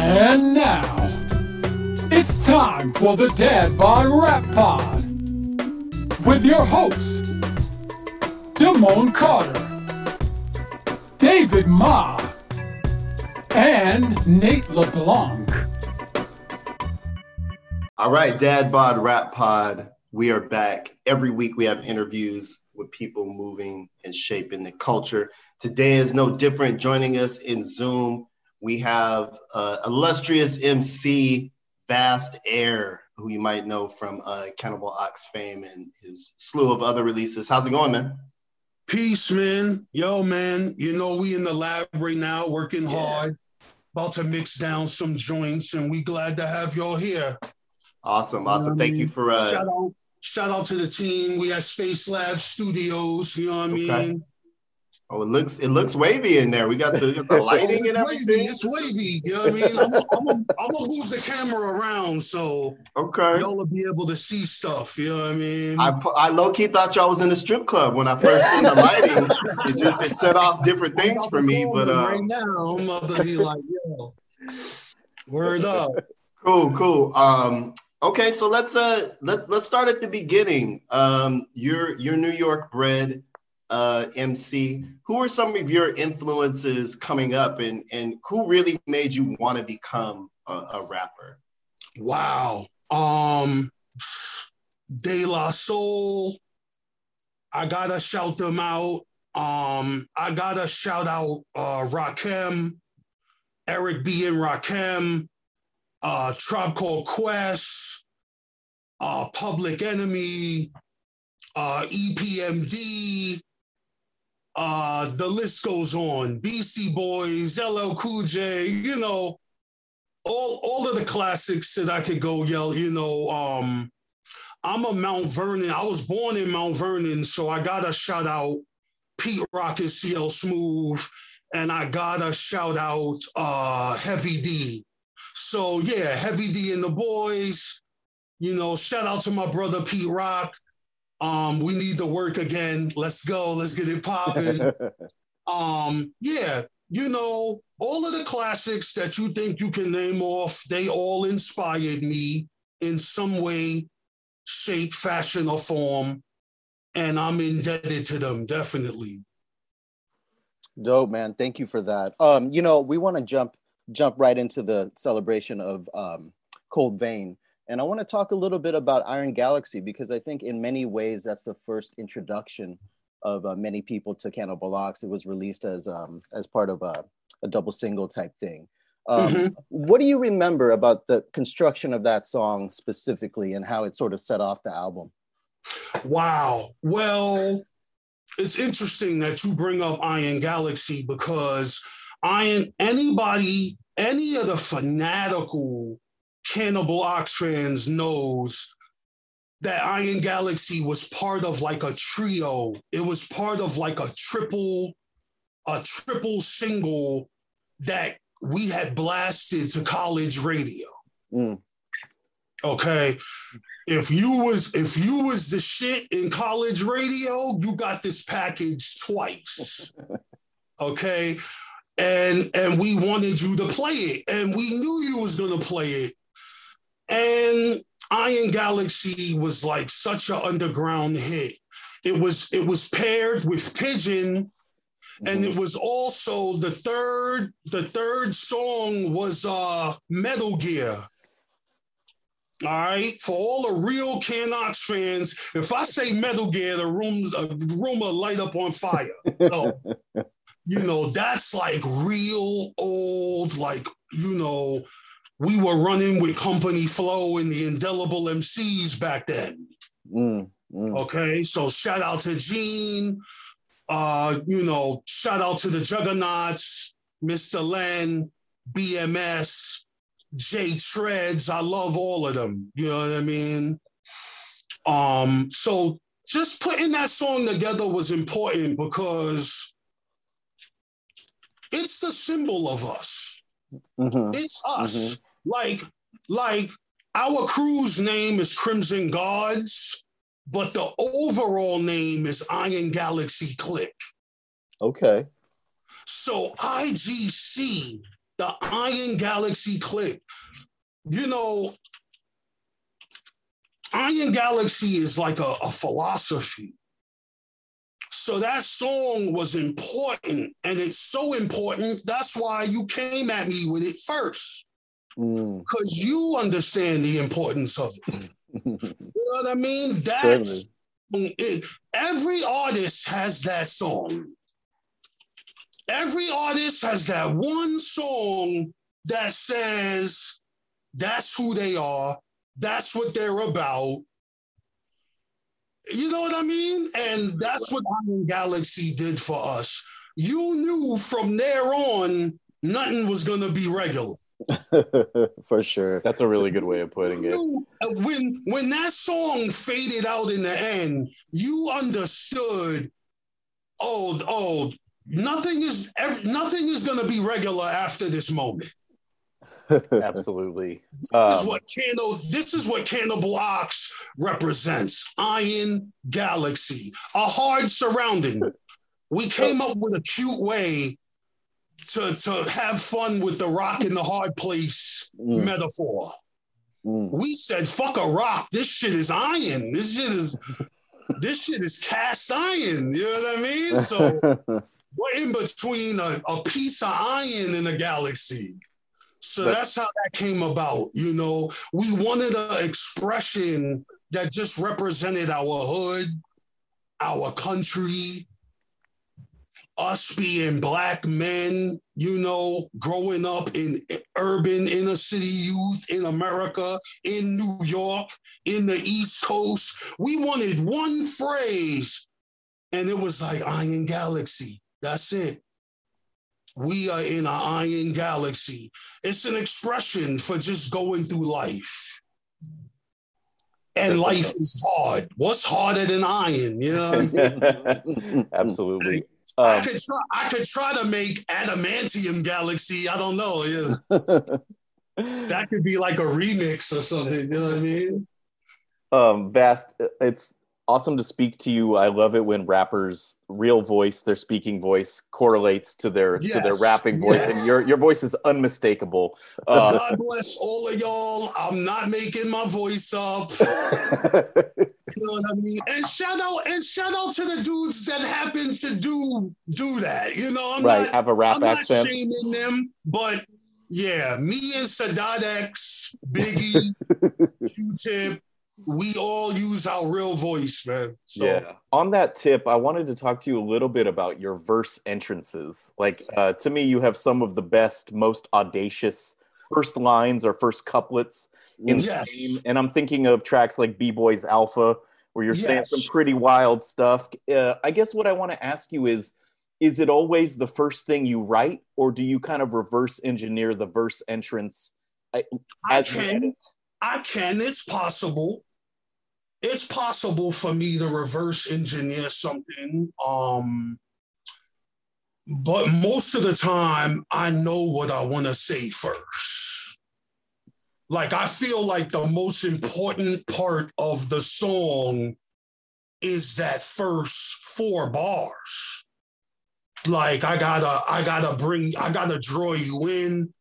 And now, it's time for the Dad Bod Rap Pod with your hosts, Damone Carter, David Ma, and Nate LeBlanc. All right, Dad Bod Rap Pod, we are back. Every week we have interviews with people moving and shaping the culture. Today is no different. Joining us in Zoom, we have illustrious MC Vast Aire, who you might know from Cannibal Ox fame and his slew of other releases. How's it going, man? Peace, man. Yo, man, you know, we in the lab right now working hard, about to mix down some joints, and we glad to have y'all here. Awesome. Thank you for... Shout out to the team. We at Space Lab Studios, you know what I mean? Oh, it looks wavy in there. We got the lighting and everything. It's wavy, you know what I mean? I'm gonna move the camera around so y'all will be able to see stuff, you know what I mean? I low-key thought y'all was in the strip club when I first seen the lighting. It set off different things for me, but... right now, I'm about to be like, yo, word up. Cool. Okay, so let's start at the beginning. You're New York bred MC. Who are some of your influences coming up, and who really made you want to become a rapper? Wow, De La Soul. I gotta shout them out. I gotta shout out Rakim, Eric B and Rakim. Tribe Called Quest, Public Enemy, EPMD, the list goes on. BC Boys, LL Cool J, you know, all of the classics that I could go yell, you know. I'm a Mount Vernon. I was born in Mount Vernon, so I gotta shout out Pete Rock and CL Smooth, and I gotta shout out Heavy D. So, yeah, Heavy D and the boys, you know, shout out to my brother, Pete Rock. We need to work again. Let's go. Let's get it popping. Yeah, you know, all of the classics that you think you can name off, they all inspired me in some way, shape, fashion, or form. And I'm indebted to them, definitely. Dope, man. Thank you for that. You know, we want to jump right into the celebration of Cold Vein. And I want to talk a little bit about Iron Galaxy, because I think in many ways that's the first introduction of many people to Cannibal Ox. It was released as part of a double single type thing. What do you remember about the construction of that song specifically and how it sort of set off the album? Wow. Well, it's interesting that you bring up Iron Galaxy, because any of the fanatical Cannibal Ox fans knows that Iron Galaxy was part of like a trio. It was part of like a triple single that we had blasted to college radio. Mm. Okay. If you was the shit in college radio, you got this package twice. Okay. And we wanted you to play it, and we knew you was gonna play it. And Iron Galaxy was like such an underground hit. It was paired with Pigeon, and it was also the third song was Metal Gear. All right, for all the real Cannibal Ox fans, if I say Metal Gear, the room will light up on fire. So. You know, that's like real old, like, you know, we were running with Company Flow and the Indelible MCs back then. Okay, so shout out to Gene. You know, shout out to the Juggernauts, Mr. Len, BMS, J Treads. I love all of them. You know what I mean? So just putting that song together was important because it's the symbol of us. It's us. Like our crew's name is Crimson Guards, but the overall name is Iron Galaxy Click. Okay. So IGC the Iron Galaxy Click. You know, Iron Galaxy is like a philosophy. So that song was important, and it's so important. That's why you came at me with it first, because you understand the importance of it. You know what I mean? That's it. Every artist has that song. Every artist has that one song that says that's who they are, that's what they're about. You know what I mean? And that's what Iron Galaxy did for us. You knew from there on, nothing was going to be regular. For sure. That's a really good way of putting it. When that song faded out in the end, you understood, oh, nothing is going to be regular after this moment. Absolutely. This is what Cannibal Ox represents. Iron Galaxy. A hard surrounding. We came up with a cute way to have fun with the rock in the hard place metaphor. We said, fuck a rock. This shit is iron. This shit is cast iron. You know what I mean? So we're in between a piece of iron in a galaxy. So that's how that came about, you know. We wanted an expression that just represented our hood, our country, us being black men, you know, growing up in urban inner city youth in America, in New York, in the East Coast. We wanted one phrase, and it was like Iron Galaxy. That's it. We are in an iron galaxy. It's an expression for just going through life. And life is hard. What's harder than iron? You know what I mean? Absolutely. I could try to make Adamantium Galaxy. I don't know. Yeah. That could be like a remix or something. You know what I mean? Vast, it's awesome to speak to you. I love it when rappers' real voice, their speaking voice, correlates to their rapping voice, and your voice is unmistakable. God bless all of y'all. I'm not making my voice up. You know what I mean? And shout out to the dudes that happen to do that. You know, I'm not shaming them, but yeah, me and Sadat X, Biggie, Q-Tip. We all use our real voice, man. So. Yeah. On that tip, I wanted to talk to you a little bit about your verse entrances. Like, to me, you have some of the best, most audacious first lines or first couplets in the game. And I'm thinking of tracks like B-Boy's Alpha, where you're saying some pretty wild stuff. I guess what I want to ask you is it always the first thing you write, or do you kind of reverse engineer the verse entrance as you edit? I can. It's possible. It's possible for me to reverse engineer something, but most of the time I know what I want to say first. Like, I feel like the most important part of the song is that first 4 bars. Like, I gotta draw you in,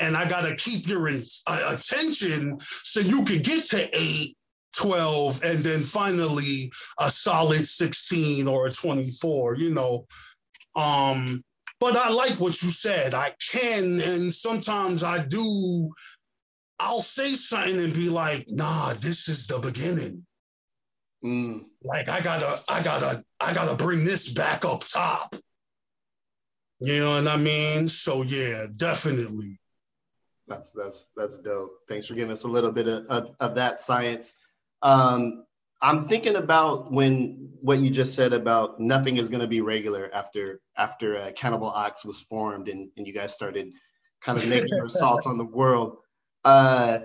and I gotta keep your attention so you can get to 8. 12, and then finally a solid 16 or a 24, you know. But I like what you said. I can, and sometimes I do, I'll say something and be like, nah, this is the beginning. Like, I gotta bring this back up top. You know what I mean? So yeah, definitely. That's dope. Thanks for giving us a little bit of that science. I'm thinking about what you just said about nothing is going to be regular after Cannibal Ox was formed and you guys started kind of making your assaults on the world. Can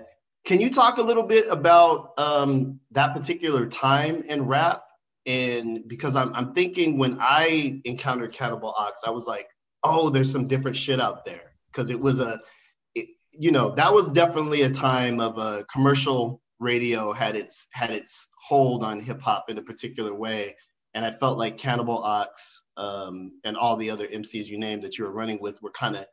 you talk a little bit about that particular time in rap? And because I'm thinking when I encountered Cannibal Ox, I was like, oh, there's some different shit out there, because it was that was definitely a time of a commercial radio had its hold on hip hop in a particular way. And I felt like Cannibal Ox and all the other MCs you named that you were running with were kind of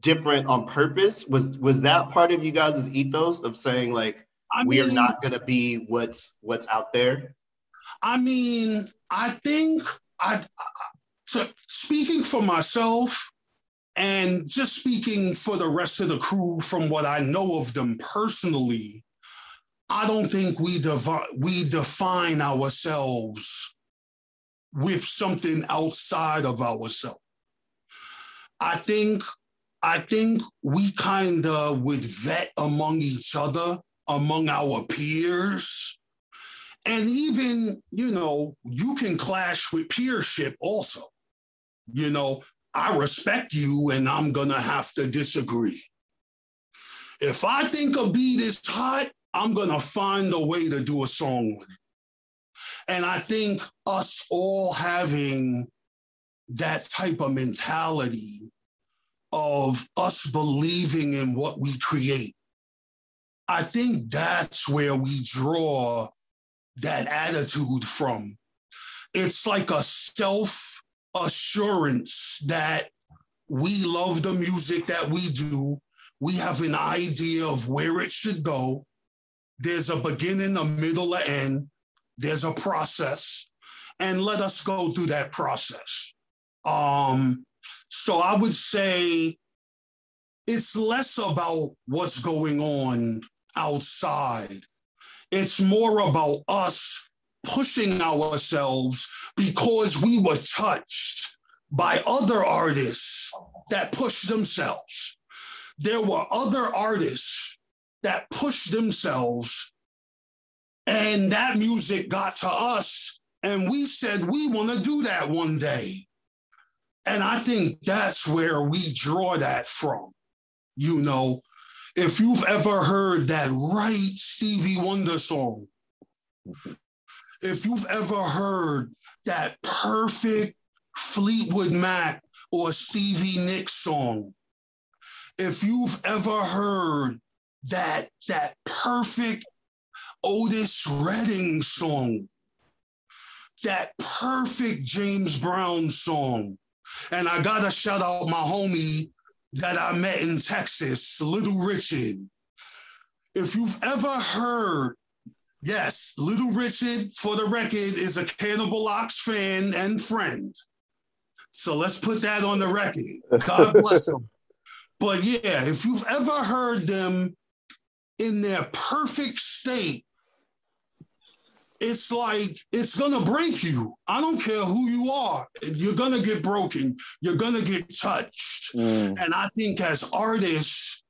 different on purpose? Was that part of you guys' ethos of saying, like, we are not going to be what's out there? I mean, I think speaking for myself and just speaking for the rest of the crew, from what I know of them personally, I don't think we define ourselves with something outside of ourselves. I think we kind of would vet among each other, among our peers. And even, you know, you can clash with peership also. You know, I respect you and I'm going to have to disagree. If I think a beat is hot, I'm going to find a way to do a song with it. And I think us all having that type of mentality of us believing in what we create, I think that's where we draw that attitude from. It's like a self-assurance that we love the music that we do. We have an idea of where it should go. There's a beginning, a middle, an end. There's a process, and let us go through that process. So I would say it's less about what's going on outside. It's more about us pushing ourselves because we were touched by other artists that pushed themselves. There were other artists that pushed themselves, and that music got to us, and we said, we want to do that one day. And I think that's where we draw that from. You know, if you've ever heard that right Stevie Wonder song, if you've ever heard that perfect Fleetwood Mac or Stevie Nicks song, if you've ever heard that perfect Otis Redding song, that perfect James Brown song. And I gotta shout out my homie that I met in Texas, Little Richard. If you've ever heard, yes, Little Richard, for the record, is a Cannibal Ox fan and friend. So let's put that on the record. God bless him. But yeah, if you've ever heard them in their perfect state, it's like, it's going to break you. I don't care who you are. You're going to get broken. You're going to get touched. And I think as artists,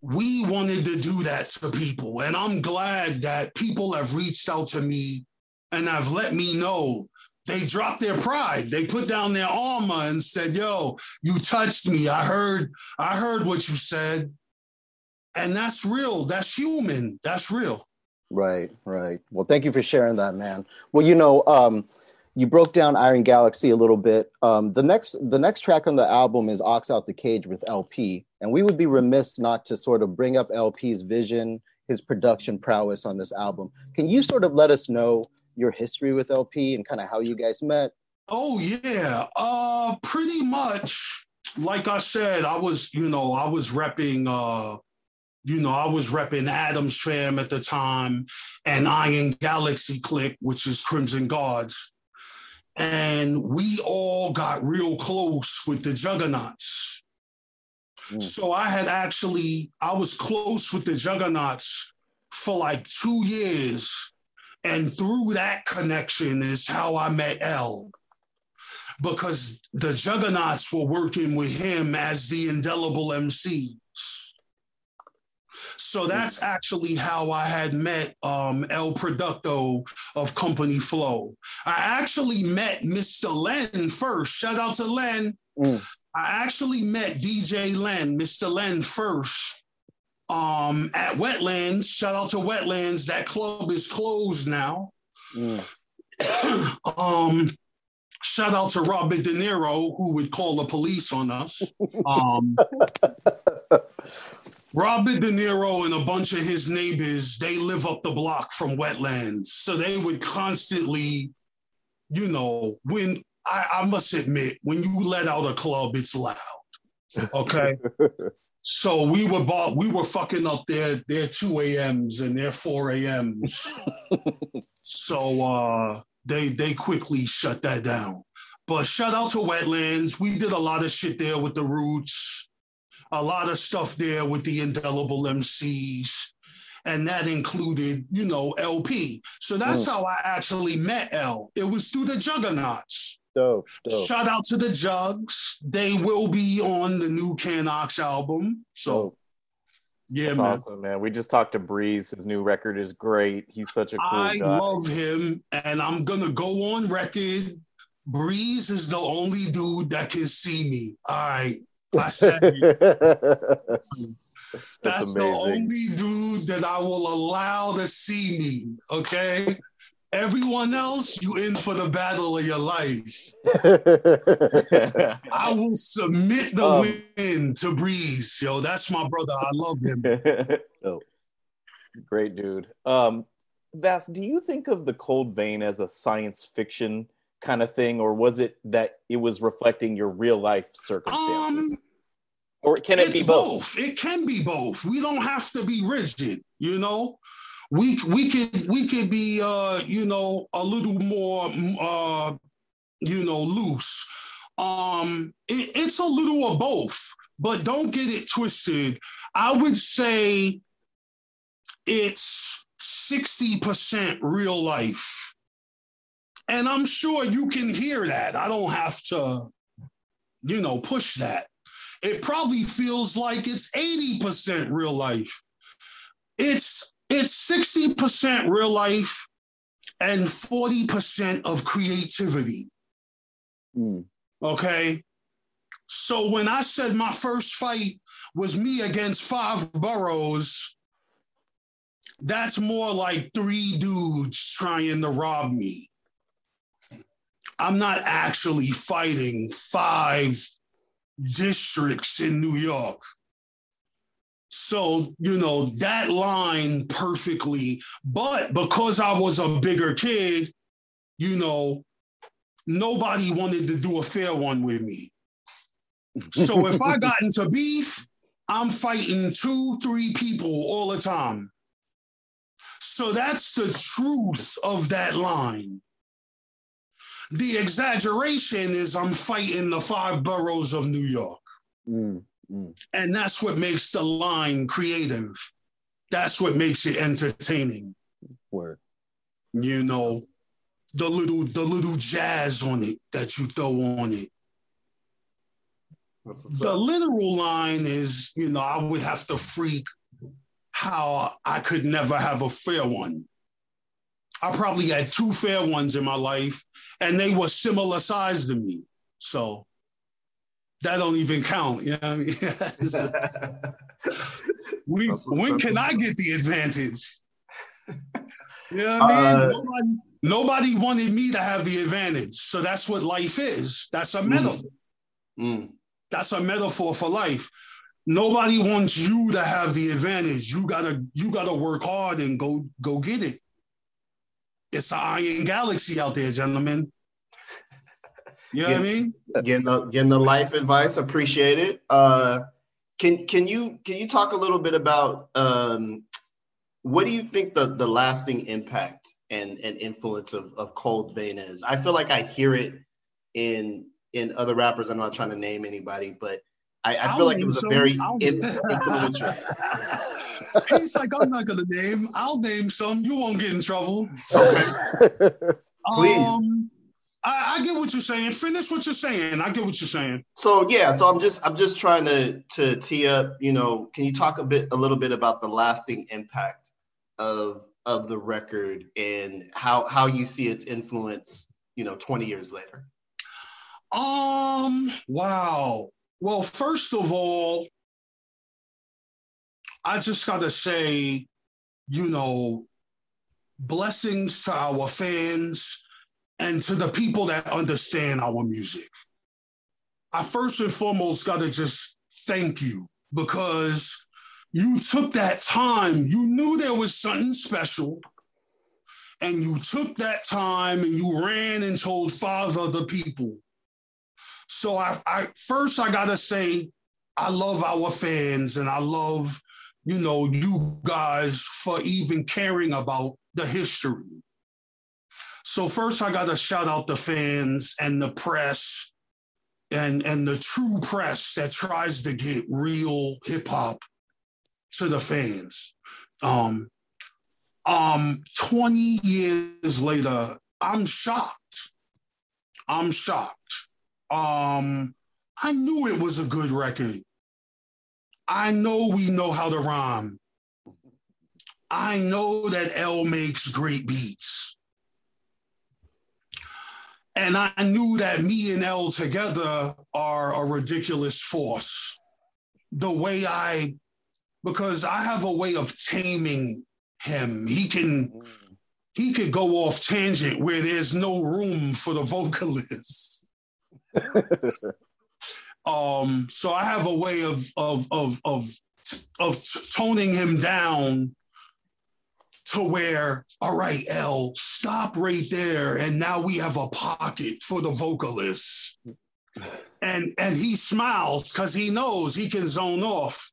we wanted to do that to people. And I'm glad that people have reached out to me and have let me know. They dropped their pride. They put down their armor and said, yo, you touched me. I heard what you said. And that's real. That's human. That's real. Right, right. Well, thank you for sharing that, man. Well, you know, you broke down Iron Galaxy a little bit. The next track on the album is Ox Out the Cage with LP. And we would be remiss not to sort of bring up LP's vision, his production prowess on this album. Can you sort of let us know your history with LP and kind of how you guys met? Oh, yeah. Pretty much, like I said, I was repping Adam's Fam at the time and Iron Galaxy Click, which is Crimson Guards. And we all got real close with the Juggernauts. So I was close with the Juggernauts for like 2 years. And through that connection is how I met L, because the Juggernauts were working with him as the Indelible MCs. So that's actually how I had met El Producto of Company Flow. I actually met Mr. Len first. Shout out to Len. I actually met DJ Len, Mr. Len first at Wetlands. Shout out to Wetlands. That club is closed now. Shout out to Robert De Niro, who would call the police on us. Robert De Niro and a bunch of his neighbors, they live up the block from Wetlands. So they would constantly, you know, when I must admit, when you let out a club, it's loud. Okay. So we were fucking up their 2 a.m.s and their 4 a.m.s. So they quickly shut that down. But shout out to Wetlands. We did a lot of shit there with the Roots, a lot of stuff there with the Indelible MCs. And that included, you know, LP. So that's how I actually met L. It was through the Juggernauts. Dope. Shout out to the Jugs. They will be on the new Can Ox album. So, yeah, that's man. Awesome, man. We just talked to Breeze. His new record is great. He's such a cool guy. I love him, and I'm going to go on record. Breeze is the only dude that can see me. All right. I said it. That's the only dude that I will allow to see me, okay? Everyone else, you in for the battle of your life. I will submit the win to Breeze. Yo, that's my brother. I love him. Oh, great dude. Vast, do you think of the Cold Vein as a science fiction kind of thing, or was it that it was reflecting your real life circumstances? Or can it be both? It can be both. We don't have to be rigid, you know. We could be you know, a little more you know, loose. It's a little of both, but don't get it twisted. I would say it's 60% real life, and I'm sure you can hear that. I don't have to, you know, push that. It probably feels like it's 80% real life. It's 60% real life and 40% of creativity. Okay? So when I said my first fight was me against 5 boroughs, that's more like 3 dudes trying to rob me. I'm not actually fighting 5 districts in New York. So, you know, that line perfectly. But because I was a bigger kid, you know, nobody wanted to do a fair one with me. So if I got into beef, I'm fighting 2-3 people all the time. So that's the truth of that line. The exaggeration is I'm fighting the 5 boroughs of New York. And that's what makes the line creative. That's what makes it entertaining. Word. You know, the little jazz on it that you throw on it. The literal line is, you know, I would have to freak how I could never have a fair one. I probably had 2 fair ones in my life, and they were similar size to me. So that don't even count. You know what I mean? When can I get the advantage? You know what I mean? Nobody wanted me to have the advantage. So that's what life is. That's a metaphor. That's a metaphor for life. Nobody wants you to have the advantage. You gotta work hard and go get it. It's an Iron Galaxy out there, gentlemen. You know what I mean? Getting the life advice, appreciate it. Can you talk a little bit about what do you think the lasting impact and influence of Cold Vein is? I feel like I hear it in other rappers. I'm not trying to name anybody, but I feel like it was a very influential. He's like, I'm not gonna name. I'll name some. You won't get in trouble. Okay. Please. I get what you're saying. Finish what you're saying. I get what you're saying. So yeah. So I'm just trying to tee up. You know, can you talk a little bit about the lasting impact of the record and how you see its influence? You know, 20 years later. Wow. Well, first of all, I just got to say, you know, blessings to our fans and to the people that understand our music. I first and foremost got to just thank you, because you took that time. You knew there was something special, and you took that time and you ran and told 5 other people. So I gotta say I love our fans, and I love, you know, you guys for even caring about the history. So first I got to shout out the fans and the press and the true press that tries to get real hip hop to the fans. 20 years later, I'm shocked. I'm shocked. I knew it was a good record. I know we know how to rhyme. I know that L makes great beats. And I knew that me and L together are a ridiculous force. The way I, because I have a way of taming him. He could go off tangent where there's no room for the vocalist. So I have a way of toning him down to where, all right, L, stop right there, and now we have a pocket for the vocalist. And he smiles because he knows he can zone off.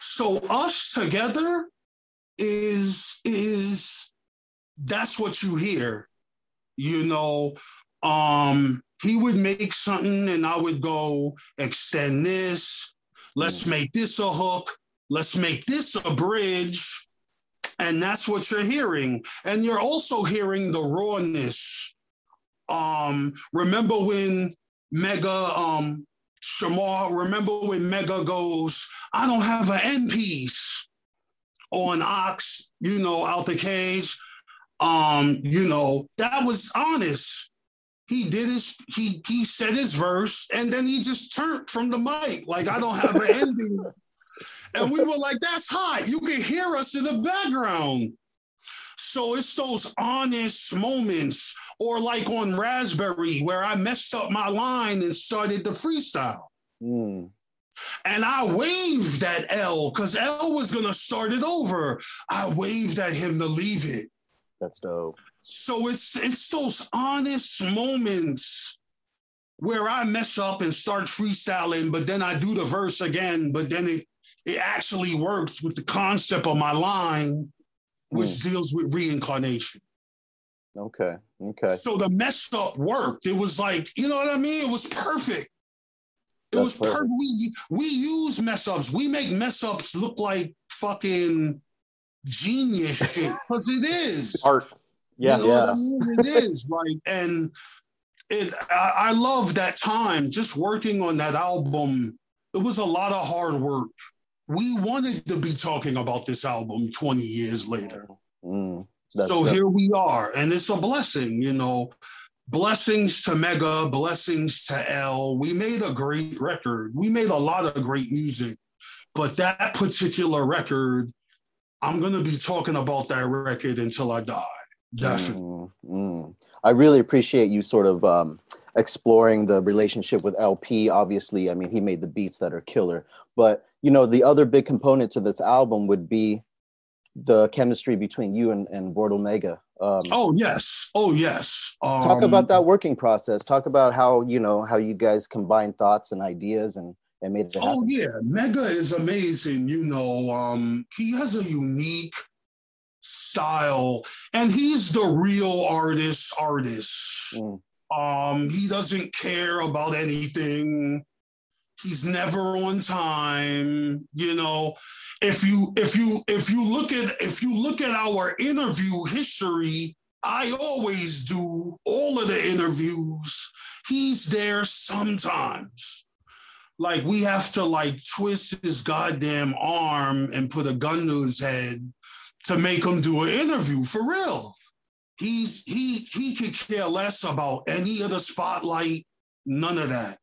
So us together is that's what you hear, you know. He would make something and I would go, extend this, let's make this a hook, let's make this a bridge, and that's what you're hearing. And you're also hearing the rawness. Remember when Mega goes, I don't have an end piece on Ox, you know, out the cage. You know, that was honest. He did his, he said his verse, and then he just turned from the mic, like, I don't have an ending. And we were like, that's hot. You can hear us in the background. So it's those honest moments, or like on Raspberry, where I messed up my line and started the freestyle. Mm. And I waved at L, because L was going to start it over. I waved at him to leave it. That's dope. So it's those honest moments where I mess up and start freestyling, but then I do the verse again, but then it actually worked with the concept of my line, which deals with reincarnation. Okay. So the mess up worked. It was like, you know what I mean? It was perfect. It was perfect. We use mess ups. We make mess ups look like fucking genius shit, because it is. Art. Yeah, you know what I mean? It is like, and I love that time just working on that album. It was a lot of hard work. We wanted to be talking about this album 20 years later. So here we are, and it's a blessing, you know. Blessings to Mega, blessings to L. We made a great record. We made a lot of great music, but that particular record, I'm going to be talking about that record until I die. I really appreciate you sort of exploring the relationship with LP. Obviously, I mean, he made the beats that are killer, but you know, the other big component to this album would be the chemistry between you and Wordle Mega. Oh yes. Talk about that working process. Talk about how, you know, how you guys combine thoughts and ideas and made it happen. Oh yeah, Mega is amazing. You know, he has a unique style, and he's the real artist. He doesn't care about anything. He's never on time. You know, if you look at our interview history, I always do all of the interviews. He's there sometimes. Like, we have to like twist his goddamn arm and put a gun to his head to make him do an interview, for real. He could care less about any of the spotlight, none of that.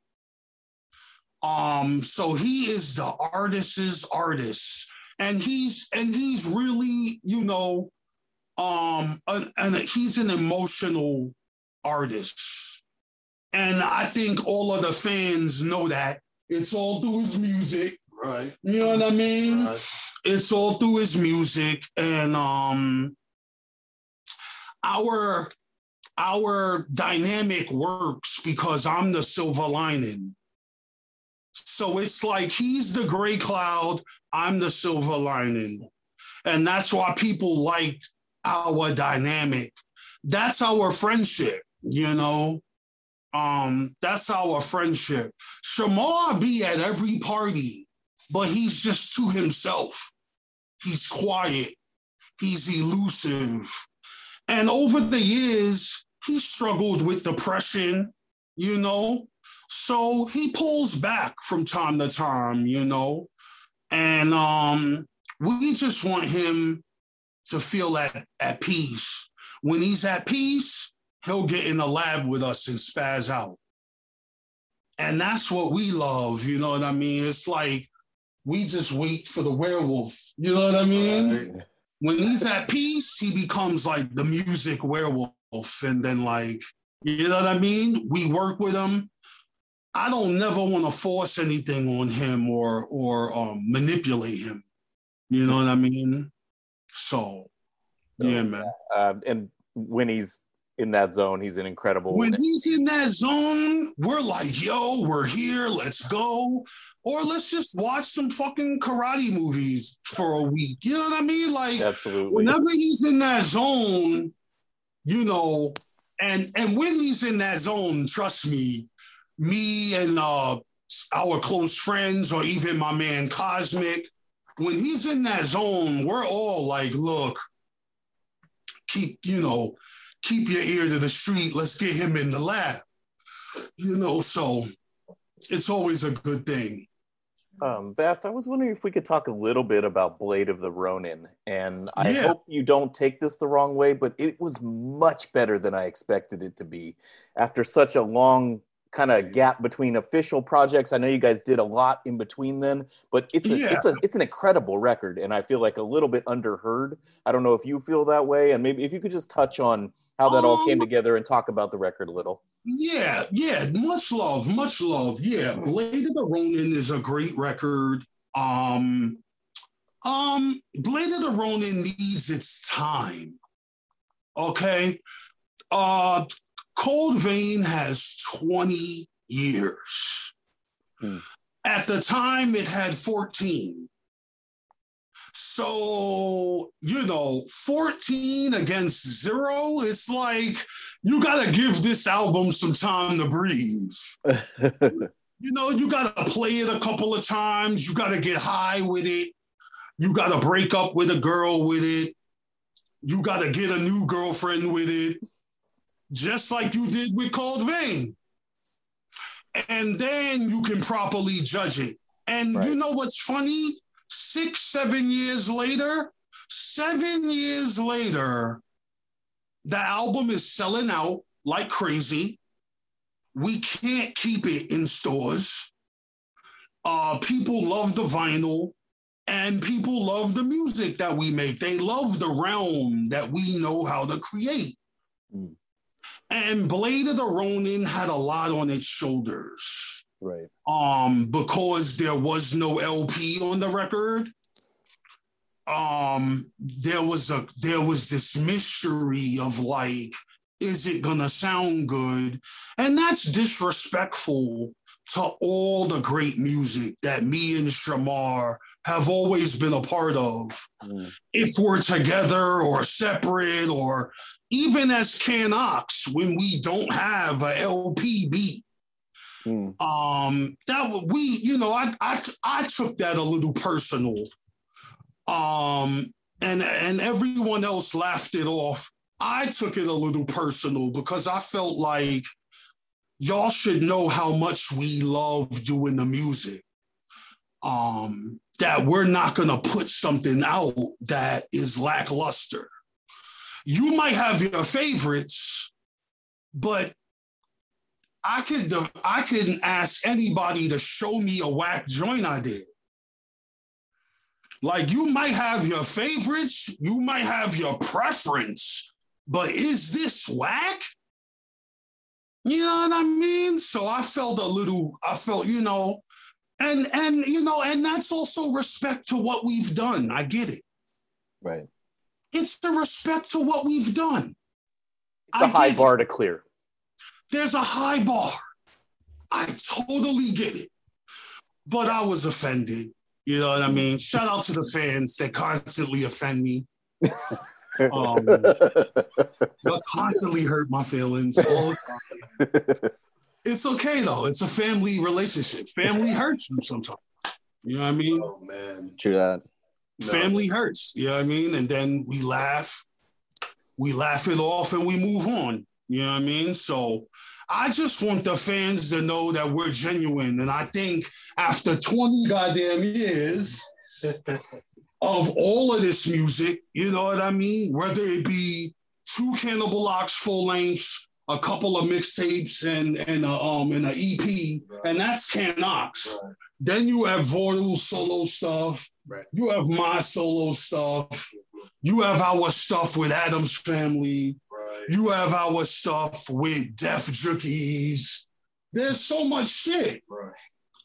So he is the artist's artist, and he's really, you know, and he's an emotional artist, and I think all of the fans know that. It's all through his music. Right. You know what I mean? Right. It's all through his music, and our dynamic works because I'm the silver lining. So it's like he's the gray cloud, I'm the silver lining. And that's why people liked our dynamic. That's our friendship, you know? That's our friendship. Shamar be at every party, but he's just to himself. He's quiet. He's elusive. And over the years, he struggled with depression, you know? So he pulls back from time to time, you know? And we just want him to feel at peace. When he's at peace, he'll get in the lab with us and spaz out. And that's what we love, you know what I mean? It's like, we just wait for the werewolf, you know what I mean? When he's at peace, he becomes like the music werewolf. And then like, you know what I mean? We work with him. I don't never want to force anything on him or manipulate him. You know what I mean? So, yeah, man. And when he's in that zone, he's an incredible. When he's in that zone, we're like, yo, we're here, let's go. Or let's just watch some fucking karate movies for a week. You know what I mean? Like, absolutely. Whenever he's in that zone, you know, and when he's in that zone, trust me, me and our close friends, or even my man Cosmic, when he's in that zone, we're all like, look, keep your ear to the street. Let's get him in the lab. You know, so it's always a good thing. Vast, I was wondering if we could talk a little bit about Blade of the Ronin. And I hope you don't take this the wrong way, but it was much better than I expected it to be. After such a long kind of gap between official projects. I know you guys did a lot in between then, but it's an incredible record, and I feel like a little bit underheard. I don't know if you feel that way, and maybe if you could just touch on how that all came together and talk about the record a little. Yeah, much love. Yeah, Blade of the Ronin is a great record. Blade of the Ronin needs its time. Okay, Cold Vein has 20 years. At the time, it had 14. So, 14 against 0, it's like, you got to give this album some time to breathe. You got to play it a couple of times. You got to get high with it. You got to break up with a girl with it. You got to get a new girlfriend with it. Just like you did with Cold Vein. And then you can properly judge it. And right. You know what's funny? 7 years later, the album is selling out like crazy. We can't keep it in stores. People love the vinyl, and people love the music that we make. They love the realm that we know how to create. And Blade of the Ronin had a lot on its shoulders. Right. Because there was no LP on the record. There was this mystery of like, is it gonna sound good? And that's disrespectful to all the great music that me and Shamar have always been a part of. If we're together or separate, or even as Can Ox, when we don't have a LP beat, I took that a little personal, and everyone else laughed it off. I took it a little personal because I felt like y'all should know how much we love doing the music. That we're not gonna put something out that is lackluster. You might have your favorites, but I couldn't ask anybody to show me a whack joint I did. Like, you might have your favorites, you might have your preference, but is this whack? You know what I mean? So I felt, and that's also respect to what we've done. I get it. Right. It's the respect to what we've done. It's a high bar to clear. There's a high bar. I totally get it. but I was offended. You know what I mean? Shout out to the fans that constantly offend me. They'll constantly hurt my feelings all the time. It's okay, though. It's a family relationship. Family hurts you sometimes. You know what I mean? Oh, man. True that. Family hurts. You know what I mean? And then we laugh. We laugh it off and we move on. You know what I mean? So I just want the fans to know that we're genuine. And I think after 20 goddamn years of all of this music, you know what I mean? Whether it be 2 Cannibal Ox full lengths, a couple of mixtapes, and an EP, right. And that's Can Ox. Right. Then you have Vortal's solo stuff. Right. You have my solo stuff. You have our stuff with Adam's Family. Right. You have our stuff with Def Jux. There's so much shit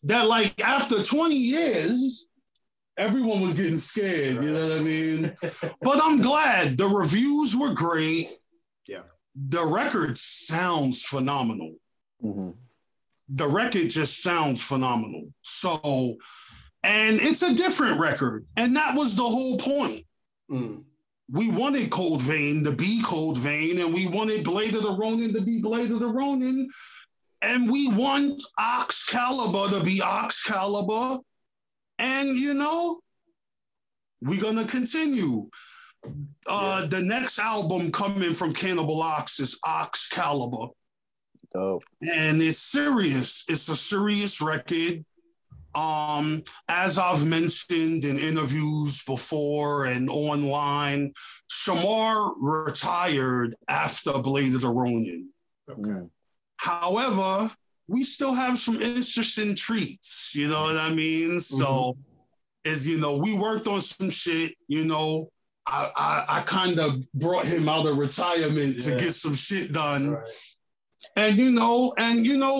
that, like, after 20 years, everyone was getting scared, you know what I mean? But I'm glad. The reviews were great. Yeah. The record sounds phenomenal. Mm-hmm. The record just sounds phenomenal. So, and it's a different record. And that was the whole point. Mm. We wanted Cold Vein to be Cold Vein, and we wanted Blade of the Ronin to be Blade of the Ronin. And we want Oxcalibur to be Oxcalibur. And, you know, we're going to continue. The next album coming from Cannibal Ox is Oxcalibur. Dope. And it's serious. It's a serious record. As I've mentioned in interviews before and online, Shamar retired after Blade of the Ronin. Okay. However, we still have some interesting treats, you know what I mean? So, as you know, we worked on some shit, you know, I kind of brought him out of retirement to get some shit done. Right. And, you know,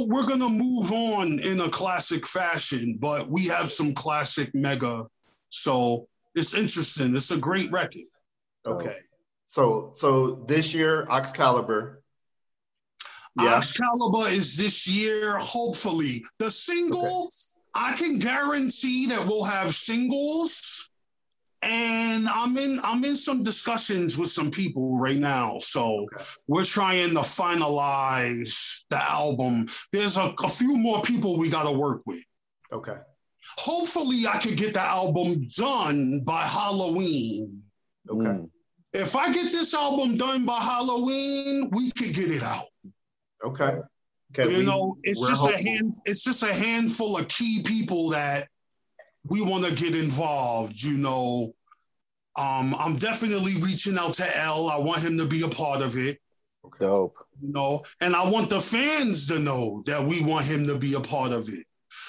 we're going to move on in a classic fashion, but we have some classic mega. So it's interesting. It's a great record. Okay. So this year, Oxcalibur. Yeah. Oxcalibur is this year, hopefully. The single, I can guarantee that we'll have singles. And I'm in some discussions with some people right now. So we're trying to finalize the album. There's a few more people we got to work with. Okay. Hopefully I could get the album done by Halloween. Okay. If I get this album done by Halloween, we could get it out. Okay. It's just a handful of key people that we want to get involved. You know, I'm definitely reaching out to L. I want him to be a part of it. Okay. Dope. You know, and I want the fans to know that we want him to be a part of it.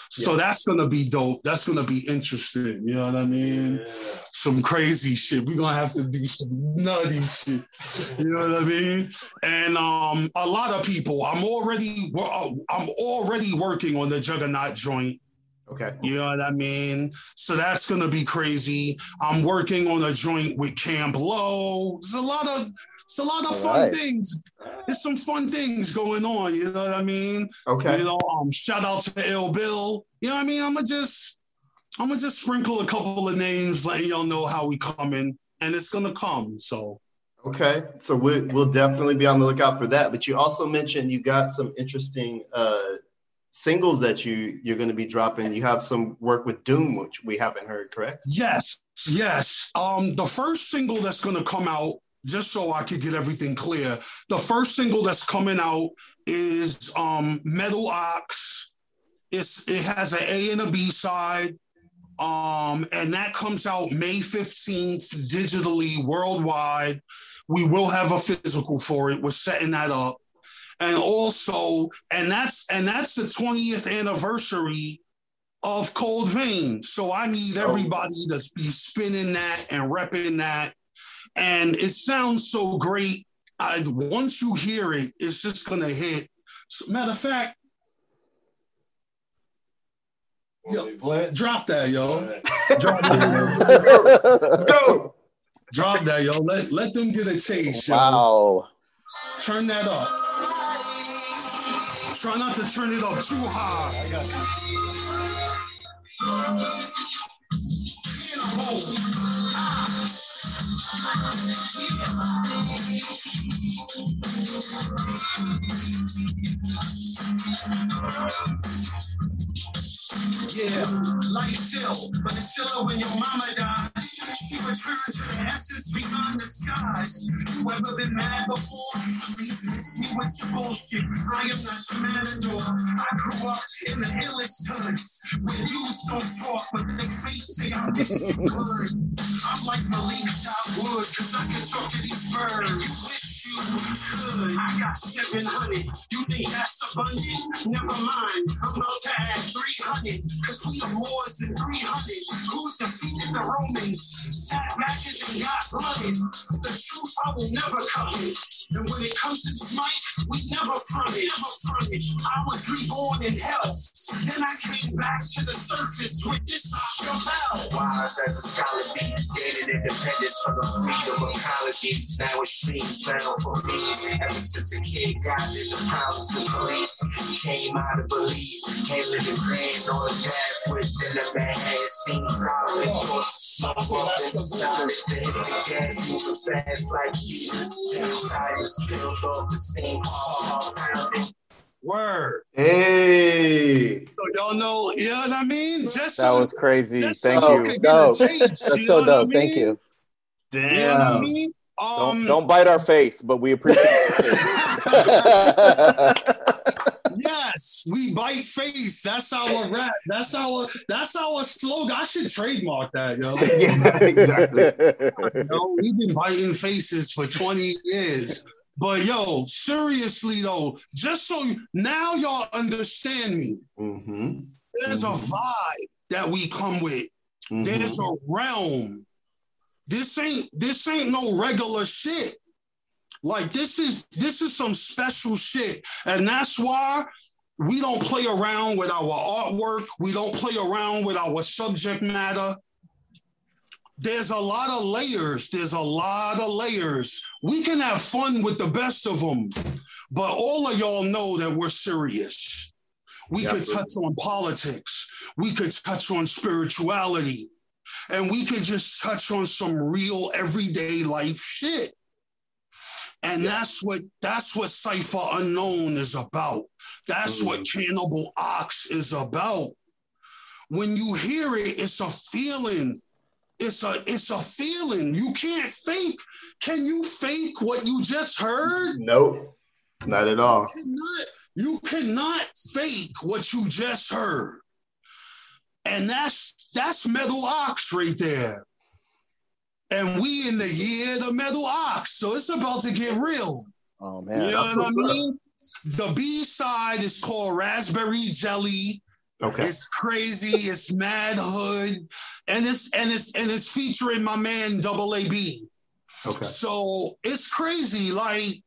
So that's gonna be dope. That's gonna be interesting. You know what I mean? Yeah. Some crazy shit. We're gonna have to do some nutty shit. You know what I mean? And a lot of people. I'm already working on the Juggernaut joint. Okay. You know what I mean? So that's gonna be crazy. I'm working on a joint with Camp Low. It's a lot of fun things. There's some fun things going on, you know what I mean? Okay. You know, shout out to Ill Bill. You know what I mean? I'm gonna just sprinkle a couple of names, letting y'all know how we coming, and it's gonna come. So. Okay, so we'll definitely be on the lookout for that. But you also mentioned you got some interesting singles that you're going to be dropping. You have some work with Doom, which we haven't heard, correct? Yes. The first single that's going to come out. Just so I could get everything clear, the first single that's coming out is Metal Ox. It has an A and a B side, and that comes out May 15th digitally worldwide. We will have a physical for it. We're setting that up, and also, and that's the 20th anniversary of Cold Vein. So I need everybody to be spinning that and repping that. And it sounds so great. Once you hear it, it's just going to hit. Matter of fact, drop that, yo. Drop that, yo. Let's go. Drop that, yo. Let them get a taste, yo. Wow. Turn that up. Try not to turn it up too high. Yeah, life still, but it's still when your mama dies. She returns to the essence beyond the skies. You ever been mad before? Please miss me with your bullshit. I am not your matador. I grew up in the illest hoods where dudes don't talk, but they say I'm this good. I'm like Malik Wood, cause I can talk to these birds. You wish you could. I got 700. You think that's abundant? Never mind. I'm about to add 300. Cause we are more than 300. Who's defeated the Romans? Sat back and they got blooded. The truth I will never covet. And when it comes to this mic, we never front it. I was reborn in hell. Then I came back to the surface with this your mouth. Wise as a scholar beat, gated independence from the freedom of colleges. Now a stream channel for me. Ever since a kid got in the promise of police. Came out of belief, can't live in grand on the path within a man has seen power and force. My walk in solid, the hit the gas moving fast like Jesus. I still both the same all around. Word. Hey. So y'all know what I mean? Just that so, was crazy. Thank you. Dope. That's so dope. Thank you. Damn. You know what I mean? Don't bite our face, but we appreciate it. Yes, we bite face. That's our rap. That's our slogan. I should trademark that, yo. Yeah, exactly. Yo, we've been biting faces for 20 years. But yo, seriously though, just so now y'all understand me, there's a vibe that we come with. There's a realm. This ain't no regular shit. Like this is some special shit, and that's why we don't play around with our artwork. We don't play around with our subject matter. There's a lot of layers. We can have fun with the best of them, but all of y'all know that we're serious. We could touch on politics. We could touch on spirituality. And we could just touch on some real everyday life shit. And that's what Cypher Unknown is about. That's what Cannibal Ox is about. When you hear it, it's a feeling. It's a feeling. You can't fake. Can you fake what you just heard? Nope, not at all. You cannot fake what you just heard. And that's Metal Ox right there. And we in the year of the Metal Ox. So it's about to get real. Oh, man. You know what I mean? The B-side is called Raspberry Jelly. Okay. It's crazy. It's mad hood. And it's featuring my man Double AB. Okay. So it's crazy. Like,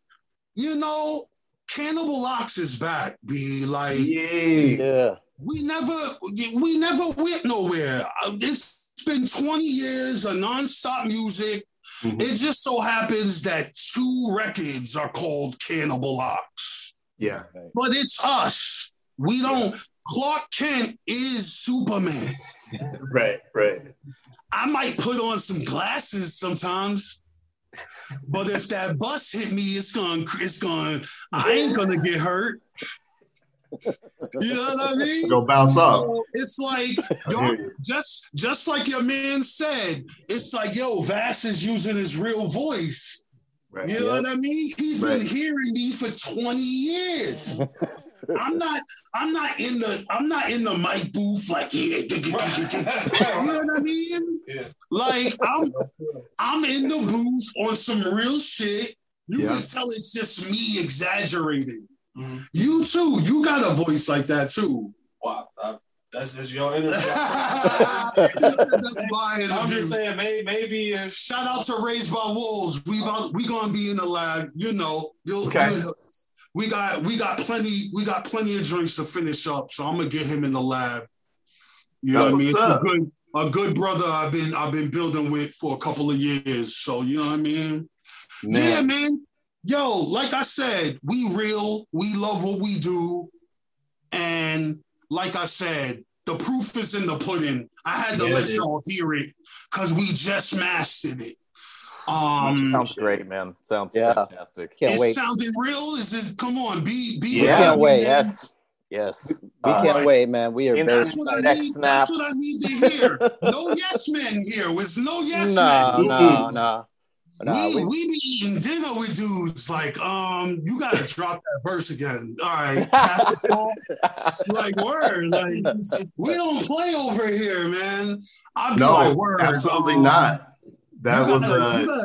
you know, Cannibal Ox is back, B. Like, yeah. We never went nowhere. It's been 20 years of nonstop music. It just so happens that 2 records are called Cannibal Ox. Yeah. Right. But it's us. We don't. Clark Kent is Superman. Right. I might put on some glasses sometimes, but if that bus hit me, it's gonna. I ain't gonna get hurt. You know what I mean? Go bounce up. So it's like, yo, just like your man said, it's like, yo, Vass is using his real voice. Right. You know what I mean? He's been hearing me for 20 years. I'm not in the mic booth like you know what I mean? Yeah. Like I'm in the booth on some real shit. You can tell it's just me exaggerating. You too. You got a voice like that too. Wow, that's just your interview. I'm just saying, maybe. Shout out to Raised by Wolves. We gonna be in the lab. You know, we got plenty of drinks to finish up. So I'm gonna get him in the lab. You know what I mean? It's a good brother I've been building with for a couple of years. So you know what I mean? Man. Yeah, man. Yo, like I said, we real, we love what we do. And like I said, The proof is in the pudding. I had to let y'all hear it because we just mastered it. Sounds great, man. Sounds fantastic. Can't wait. Sounded real. Is come on, be. Yeah, can't wait. Yes. We can't wait, man. We are very excited. That's what I need to hear. No yes men here. With no yes men. No. We be eating dinner with dudes like, you gotta drop that verse again. All right, like word, like we don't play over here, man. I'd be like, word, absolutely not. That was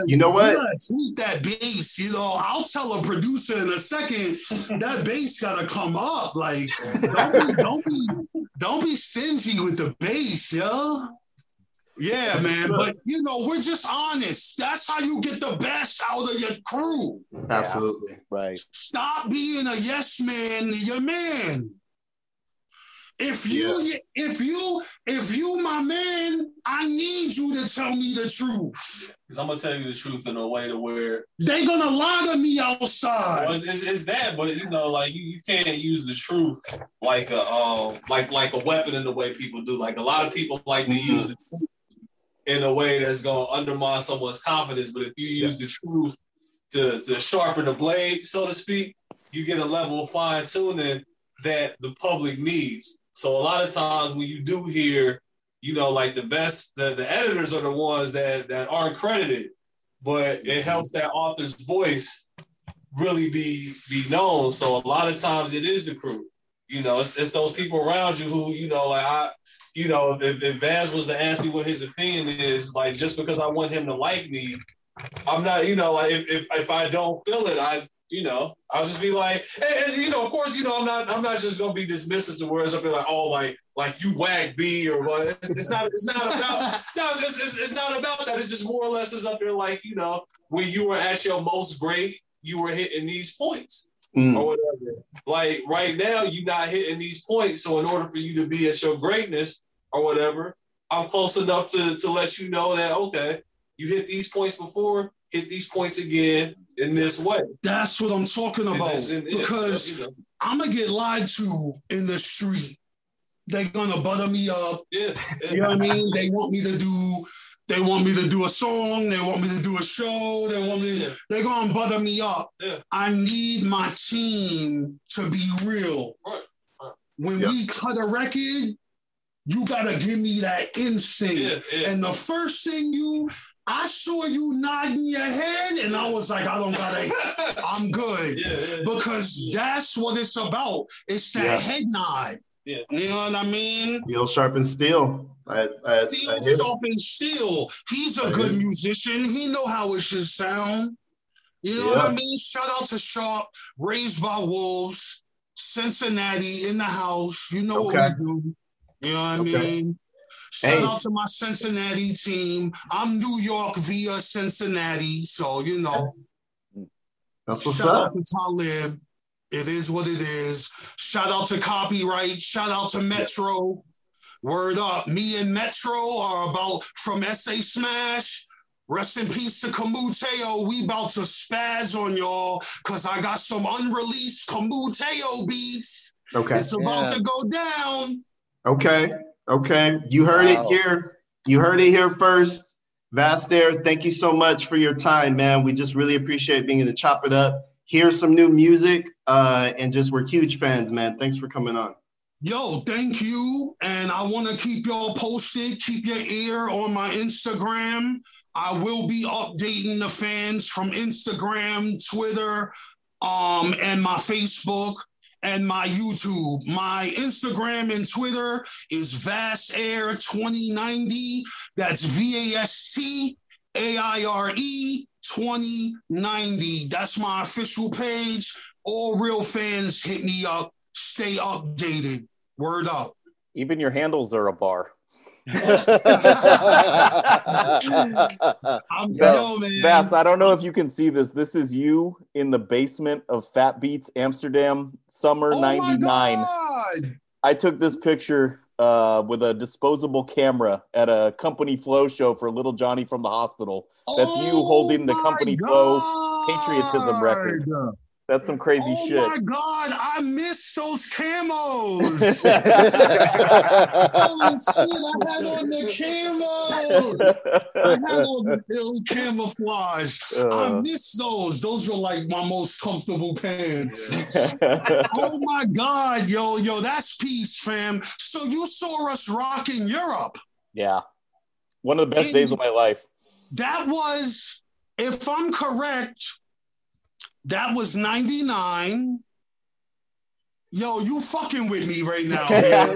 you know what? Tweet that bass, you know. I'll tell a producer in a second that bass gotta come up. Like, don't be stingy with the bass, yo. Yeah, man, but you know, we're just honest. That's how you get the best out of your crew. Absolutely. Right. Stop being a yes man to your man. If you my man, I need you to tell me the truth. Because I'm gonna tell you the truth in a way to where they gonna lie to me outside. Well, it's that, but you know, like you can't use the truth like a like a weapon in the way people do. Like a lot of people like to use the truth in a way that's gonna undermine someone's confidence. But if you use the truth to sharpen the blade, so to speak, you get a level of fine tuning that the public needs. So a lot of times when you do hear, you know, like the editors are the ones that aren't credited, but it helps that author's voice really be known. So a lot of times it is the crew, you know, it's those people around you who, you know, like if Vaz was to ask me what his opinion is, like, just because I want him to like me, I'm not, you know, like if I don't feel it, you know, I'll just be like, and you know, of course, you know, I'm not just gonna be dismissive to words. I'll be like, oh, like you wag B or what? It's not about that. It's just more or less is up there, like, you know, when you were at your most great, you were hitting these points or whatever. Like right now, you're not hitting these points. So in order for you to be at your greatness or whatever, I'm close enough to let you know that okay, you hit these points before. Hit these points again in this way. That's what I'm talking about. Because you know, I'm going to get lied to in the street. They're going to butter me up. Yeah. You know what I mean? They want me to do a song. They want me to do a show. They're going to butter me up. Yeah. I need my team to be real. Right. When we cut a record, you got to give me that instinct. Yeah. And the first thing I saw you nodding your head, and I was like, I don't gotta, I'm good. Because that's what it's about. It's that head nod. Yeah. You know what I mean? Steel sharpens steel. He's a good musician. He know how it should sound. You know what I mean? Shout out to Sharp, Raised by Wolves, Cincinnati in the house. You know what we do. You know what I mean? Shout out to my Cincinnati team. I'm New York via Cincinnati, so you know. That's what's up. Shout out to Talib. It is what it is. Shout out to Copyright. Shout out to Metro. Word up. Me and Metro are about from SA Smash. Rest in peace to Camu Tao. We about to spaz on y'all because I got some unreleased Camu Tao beats. Okay. It's about to go down. Okay, you heard it here. You heard it here first. Vast Aire, thank you so much for your time, man. We just really appreciate being able to chop it up, hear some new music, and just we're huge fans, man. Thanks for coming on. Yo, thank you. And I want to keep y'all posted. Keep your ear on my Instagram. I will be updating the fans from Instagram, Twitter, and my Facebook. And my YouTube, my Instagram and Twitter is Vast Aire 2090. That's VASTAIRE 2090. That's my official page. All real fans, hit me up. Stay updated. Word up. Even your handles are a bar. Vass, I don't know if you can see this. This is you in the basement of Fat Beats Amsterdam, summer 99. I took this picture with a disposable camera at a Company Flow show for Little Johnny from the Hospital. That's you holding the Company Flow Patriotism record. That's some crazy shit. Oh my God. God, I miss those camos. Holy shit, I had on the camos. I had on the ill camouflage. I miss those. Those were like my most comfortable pants. Oh my God, yo, that's peace, fam. So you saw us rocking Europe. Yeah. One of the best days of my life. That was, if I'm correct, that was 99. Yo, you fucking with me right now, man.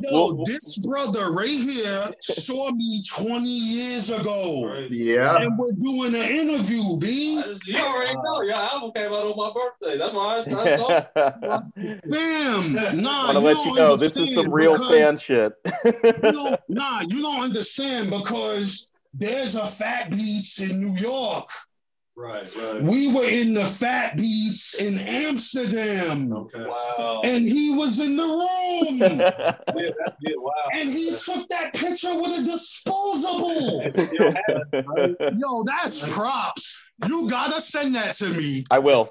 Yo, this brother right here saw me 20 years ago. Yeah. And we're doing an interview, B. You already know. Your album came out on my birthday. That's why I saw it. Damn. Nah, I want to let you know, this is some real fan shit. You don't understand because there's a Fat Beats in New York. Right. We were in the Fat Beats in Amsterdam. Okay. Wow. And he was in the room. Yeah, that's good. Wow. And he took that picture with a disposable. Yo, that's props. You gotta send that to me. I will.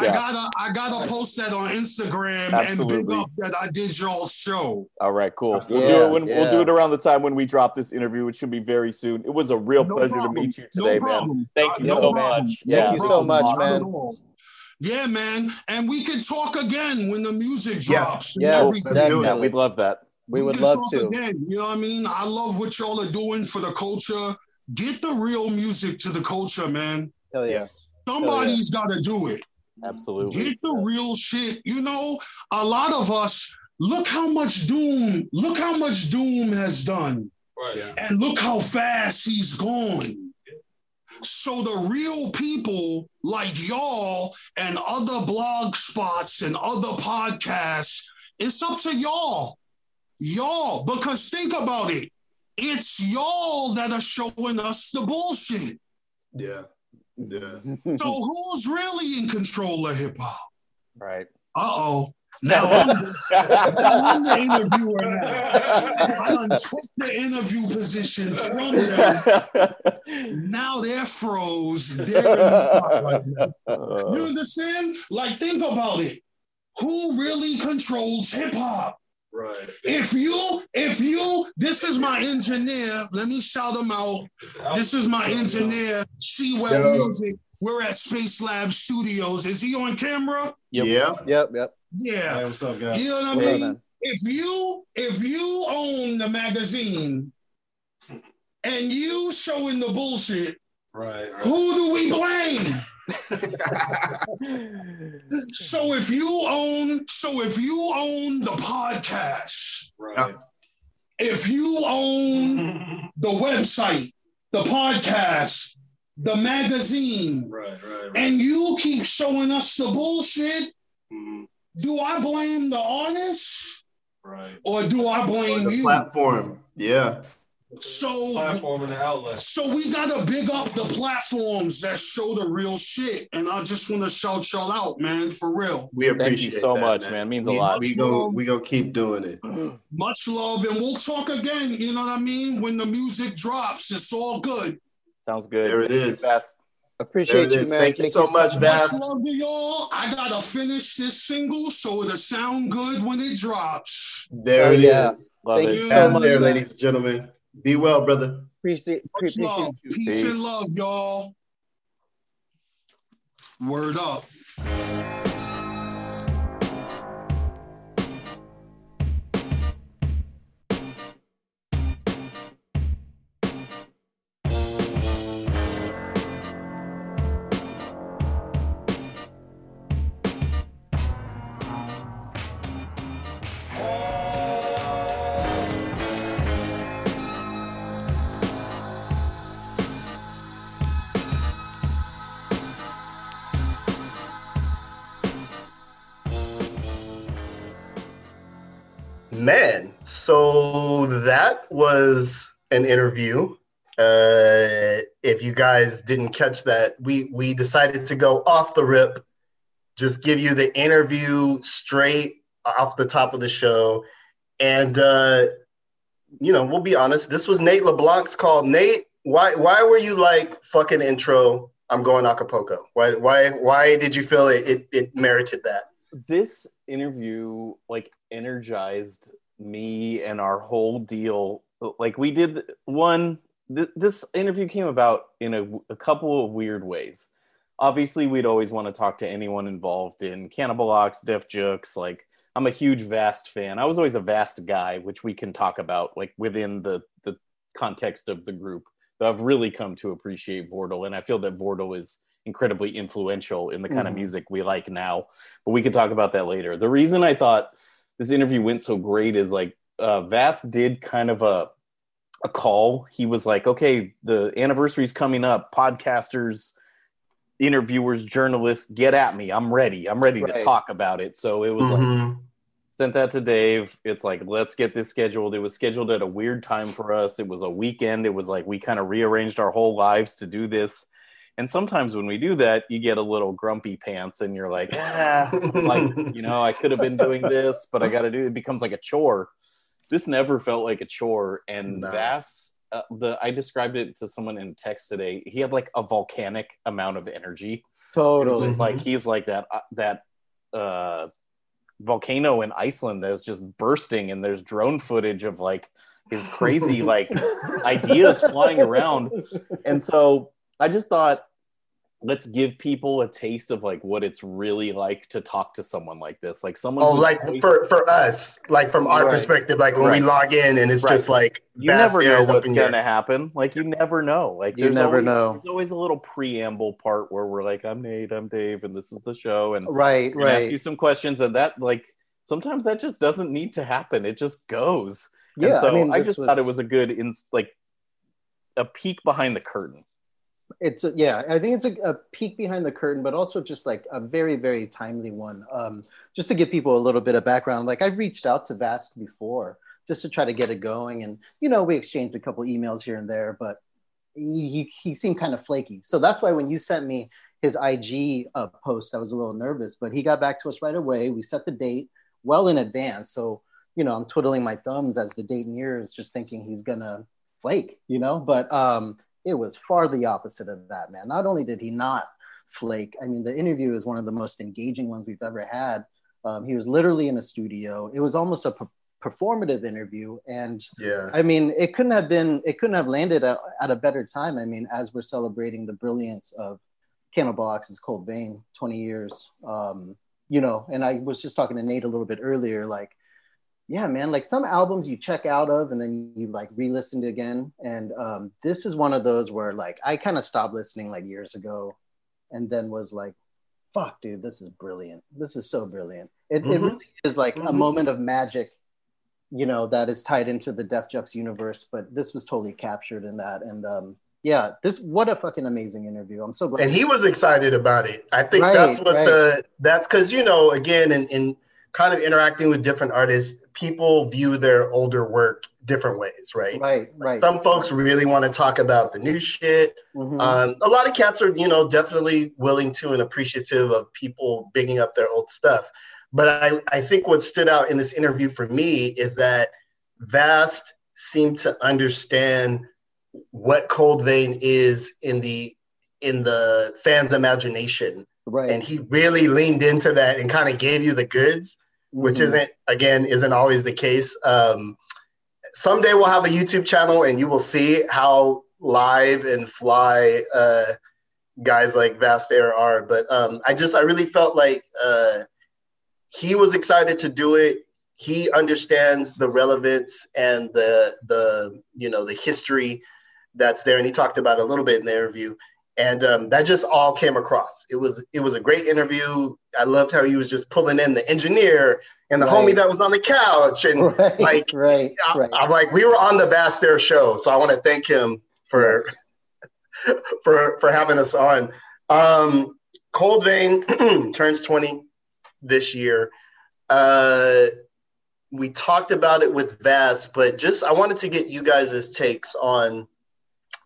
Yeah. I gotta post that on Instagram. Absolutely. And big up that I did y'all's show. All right, cool. We'll do it around the time when we drop this interview, which should be very soon. It was a real pleasure to meet you today, man. Thank you so much. Thank you so much, man. Yeah, man. And we can talk again when the music drops. Yeah, we'd love that. We would love to. Again. You know what I mean? I love what y'all are doing for the culture. Get the real music to the culture, man. Hell yeah. Somebody's got to do it. Absolutely. Get the real shit. You know, a lot of us, look how much Doom has done. Right. Yeah. And look how fast he's gone. So the real people like y'all and other blog spots and other podcasts, it's up to y'all. Y'all, because think about it. It's y'all that are showing us the bullshit. Yeah. So who's really in control of hip-hop? Right. Uh-oh. Now I'm the interviewer now. I done took the interview position from them. Now they're froze. They're in the spotlight now. You understand? Like, think about it. Who really controls hip-hop? Right. If you, this is my engineer. Let me shout him out. This is my engineer, Shewell Music. We're at Space Lab Studios. Is he on camera? Yep. Yeah. Hey, what's up, guys? You know what I mean? If you own the magazine and you showing the bullshit, right. Who do we blame? So if you own the podcast, right. If you own the website, the podcast, the magazine, right. And you keep showing us the bullshit, do I blame the artist? Right. Or do I blame the platform? Yeah. So we gotta big up the platforms that show the real shit, and I just want to shout y'all out, man, for real. We appreciate you so much, man. It means a lot. We go keep doing it. Much love, and we'll talk again. You know what I mean? When the music drops, it's all good. Sounds good. There it is. Appreciate you, man. Thank you so much, Vast. Much love to y'all. I gotta finish this single so it'll sound good when it drops. There it is. Thank you so much, ladies and gentlemen. Be well, brother. Appreciate love. You. Peace and love, y'all. Word up. Man, so that was an interview. If you guys didn't catch that, we decided to go off the rip, just give you the interview straight off the top of the show. And, we'll be honest, this was Nate LeBlanc's call. Nate, why were you like, fucking intro, I'm going Acapulco. Why did you feel it merited that? This interview like energized me and our whole deal. Like we did one, this interview came about in a couple of weird ways. Obviously, we'd always want to talk to anyone involved in Cannibal Ox, Def Jux. Like, I'm a huge Vast fan. I was always a Vast guy, which we can talk about like within the context of the group. But I've really come to appreciate Vordel, and I feel that Vordel is incredibly influential in the kind of music we like now. But we can talk about that later. The reason I thought this interview went so great is like Vast did kind of a call. He was like, okay, the anniversary's coming up, podcasters, interviewers, journalists, get at me. I'm ready to talk about it. So it was like, sent that to Dave. It's like, let's get this scheduled. It was scheduled at a weird time for us. It was a weekend. It was like, we kind of rearranged our whole lives to do this. And sometimes when we do that, you get a little grumpy pants and you're like, I could have been doing this, but I got to do it. It becomes like a chore. This never felt like a chore. And Vast, I described it to someone in text today. He had like a volcanic amount of energy. Totally. It was just like, he's like that volcano in Iceland that's just bursting, and there's drone footage of like his crazy like ideas flying around. And so I just thought, let's give people a taste of like what it's really like to talk to someone like this. Like someone for us, like from our perspective, like when we log in and it's just like you never know what's gonna happen. Like you never know. Like you never know. There's always a little preamble part where we're like, I'm Nate, I'm Dave, and this is the show, and ask you some questions, and that like sometimes that just doesn't need to happen. It just goes. Yeah. And so I just thought it was a good a peek behind the curtain. I think it's a peek behind the curtain, but also just like a very, very timely one. Just to give people a little bit of background, like I've reached out to Vast before just to try to get it going. And, we exchanged a couple emails here and there, but he seemed kind of flaky. So that's why when you sent me his IG post, I was a little nervous, but he got back to us right away. We set the date well in advance. So, I'm twiddling my thumbs as the date nears, just thinking he's going to flake, but, it was far the opposite of that, man. Not only did he not flake, the interview is one of the most engaging ones we've ever had. He was literally in a studio. It was almost a performative interview. And it couldn't have landed at a better time. As we're celebrating the brilliance of Cannibal Ox's Cold Vein, 20 years, and I was just talking to Nate a little bit earlier, like, yeah, man, like some albums you check out of and then you like re-listened again. And this is one of those where like I kind of stopped listening like years ago and then was like, fuck, dude, this is brilliant. This is so brilliant. It really is like a moment of magic, that is tied into the Def Jux universe. But this was totally captured in that. And what a fucking amazing interview. I'm so glad. And he was excited about it. I think that's because, again, in kind of interacting with different artists, people view their older work different ways, right? Right. Some folks really want to talk about the new shit. A lot of cats are, definitely willing to and appreciative of people bigging up their old stuff. But I think what stood out in this interview for me is that Vast seemed to understand what Cold Vein is in the fans' imagination. Right. And he really leaned into that and kind of gave you the goods, which isn't always the case. Someday we'll have a YouTube channel and you will see how live and fly guys like Vast Aire are. But I really felt like he was excited to do it. He understands the relevance and the history that's there. And he talked about it a little bit in the interview. And that just all came across. It was a great interview. I loved how he was just pulling in the engineer and the homie that was on the couch. And I'm like, we were on the Vast Aire show. So I want to thank him for having us on. Cold Vein turns 20 this year. We talked about it with Vast, but just I wanted to get you guys' takes on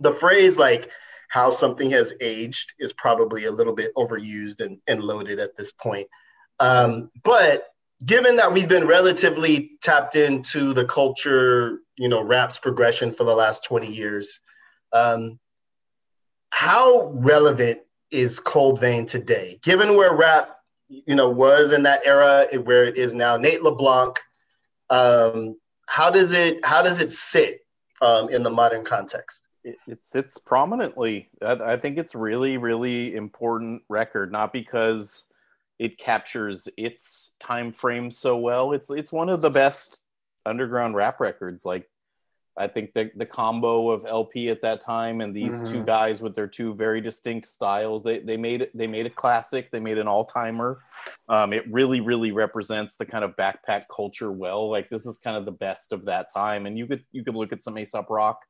the phrase like, how something has aged is probably a little bit overused and loaded at this point. But given that we've been relatively tapped into the culture, rap's progression for the last 20 years, how relevant is Cold Vein today, given where rap, you know, was in that era, where it is now? Nate LeBlanc, how does it sit in the modern context? It sits prominently. I think it's really, really important record, not because it captures its time frame so well. It's one of the best underground rap records. Like, I think the combo of LP at that time and these two guys with their two very distinct styles, they made a classic. They made an all-timer. It really, really represents the kind of backpack culture well. Like, this is kind of the best of that time. And you could look at some Aesop Rock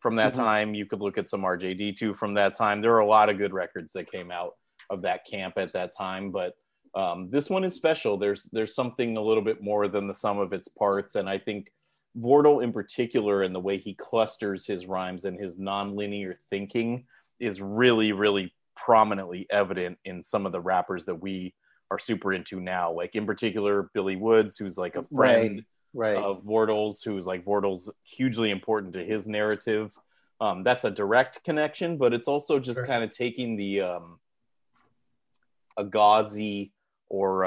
from that time. You could look at some RJD2 from that time. There are a lot of good records that came out of that camp at that time, but this one is special. There's something a little bit more than the sum of its parts, and I think Vortal in particular, and the way he clusters his rhymes and his non-linear thinking, is really, really prominently evident in some of the rappers that we are super into now. Like, in particular, Billy Woods, who's like a friend. Right. Of Vortal's, who's like, Vortal's hugely important to his narrative. That's a direct connection, but it's also just kind of taking the Agazi or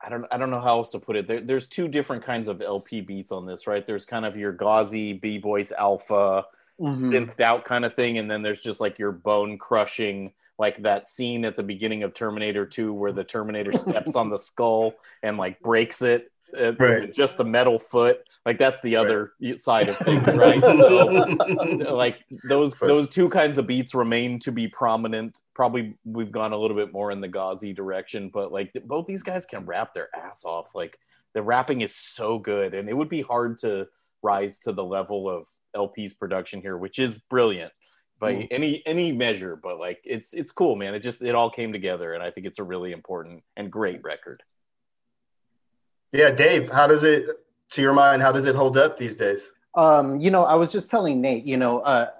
I don't know how else to put it. There's two different kinds of LP beats on this, right? There's kind of your Agazi, B-Boy's Alpha, synthed out kind of thing, and then there's just like your bone crushing, like that scene at the beginning of Terminator 2 where the Terminator steps on the skull and like breaks it, just the metal foot. Like, that's the other side of things, right? So like those two kinds of beats remain to be prominent. Probably we've gone a little bit more in the Gazi direction, but like both these guys can rap their ass off. Like, the rapping is so good, and it would be hard to rise to the level of LP's production here, which is brilliant by any measure, but like it's cool, man. It all came together, and I think it's a really important and great record. Yeah, Dave, to your mind, how does it hold up these days? I was just telling Nate, a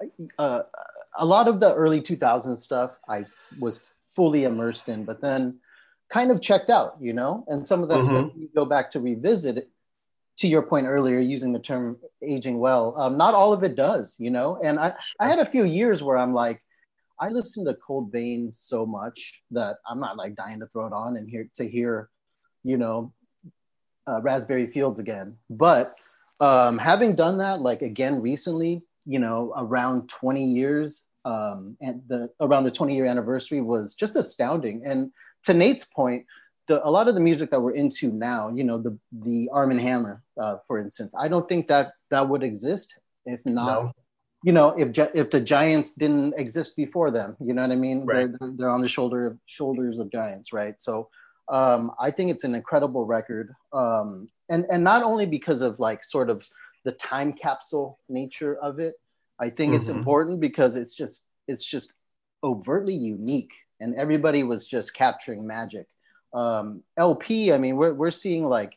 lot of the early 2000s stuff I was fully immersed in, but then kind of checked out, and some of that stuff you go back to revisit it. To your point earlier, using the term aging well, not all of it does, And I had a few years where I'm like, I listened to Cold Vein so much that I'm not like dying to throw it on and hear, Raspberry Fields again. But having done that, like, again recently, around 20 years, and around the 20-year anniversary was just astounding. And to Nate's point, a lot of the music that we're into now, the Arm & Hammer, for instance, I don't think that would exist if not, if the giants didn't exist before them, you know what I mean? Right. They're on the shoulders of giants, right? So I think it's an incredible record. And not only because of like sort of the time capsule nature of it, I think it's important because it's just overtly unique, and everybody was just capturing magic. LP, I mean, we're seeing like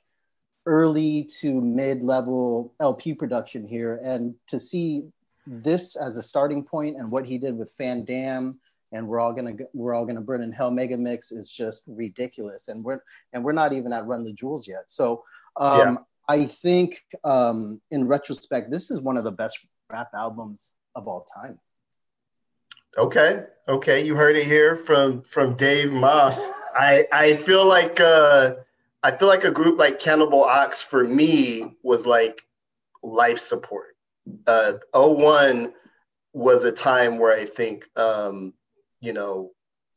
early to mid-level LP production here, and to see this as a starting point and what he did with Van Damme and We're All Gonna Burn in Hell mega mix is just ridiculous, and we're not even at Run the Jewels yet. So I think in retrospect, this is one of the best rap albums of all time. Okay, you heard it here from Dave Ma. I feel like a group like Cannibal Ox for me was like life support. 01 was a time where I think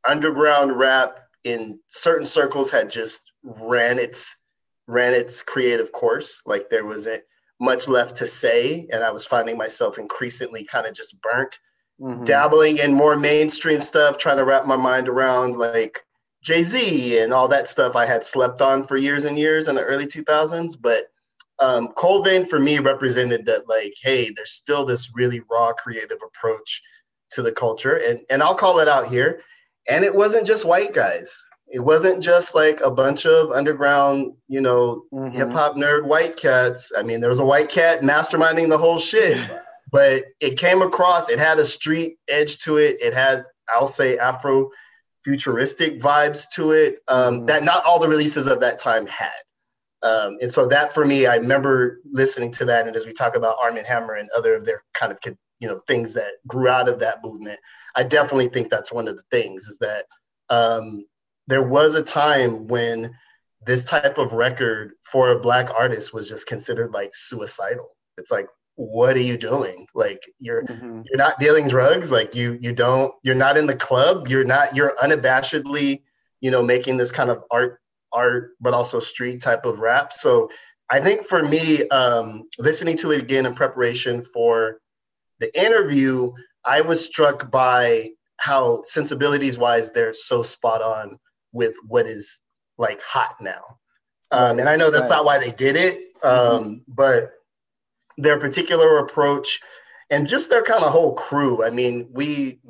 underground rap in certain circles had just ran its creative course. Like, there wasn't much left to say, and I was finding myself increasingly kind of just burnt. Dabbling in more mainstream stuff, trying to wrap my mind around like Jay-Z and all that stuff I had slept on for years and years in the early 2000s. But Cold Vein for me represented that, like, hey, there's still this really raw creative approach to the culture. And I'll call it out here. And it wasn't just white guys. It wasn't just like a bunch of underground, hip hop nerd white cats. I mean, there was a white cat masterminding the whole shit. But it came across, it had a street edge to it. It had, I'll say, Afro-futuristic vibes to it that not all the releases of that time had. And so that for me, I remember listening to that. And as we talk about Arm & Hammer and other of their kind of you know, things that grew out of that movement, I definitely think that's one of the things, is that there was a time when this type of record for a Black artist was just considered like suicidal. It's like, what are you doing? Like, you're not dealing drugs. Like, you're not in the club. You're unabashedly, you know, making this kind of art, but also street type of rap. So I think for me, listening to it again in preparation for the interview, I was struck by how sensibilities wise, they're so spot on with what is like hot now. And I know that's not why they did it, but their particular approach and just their kind of whole crew. I mean, we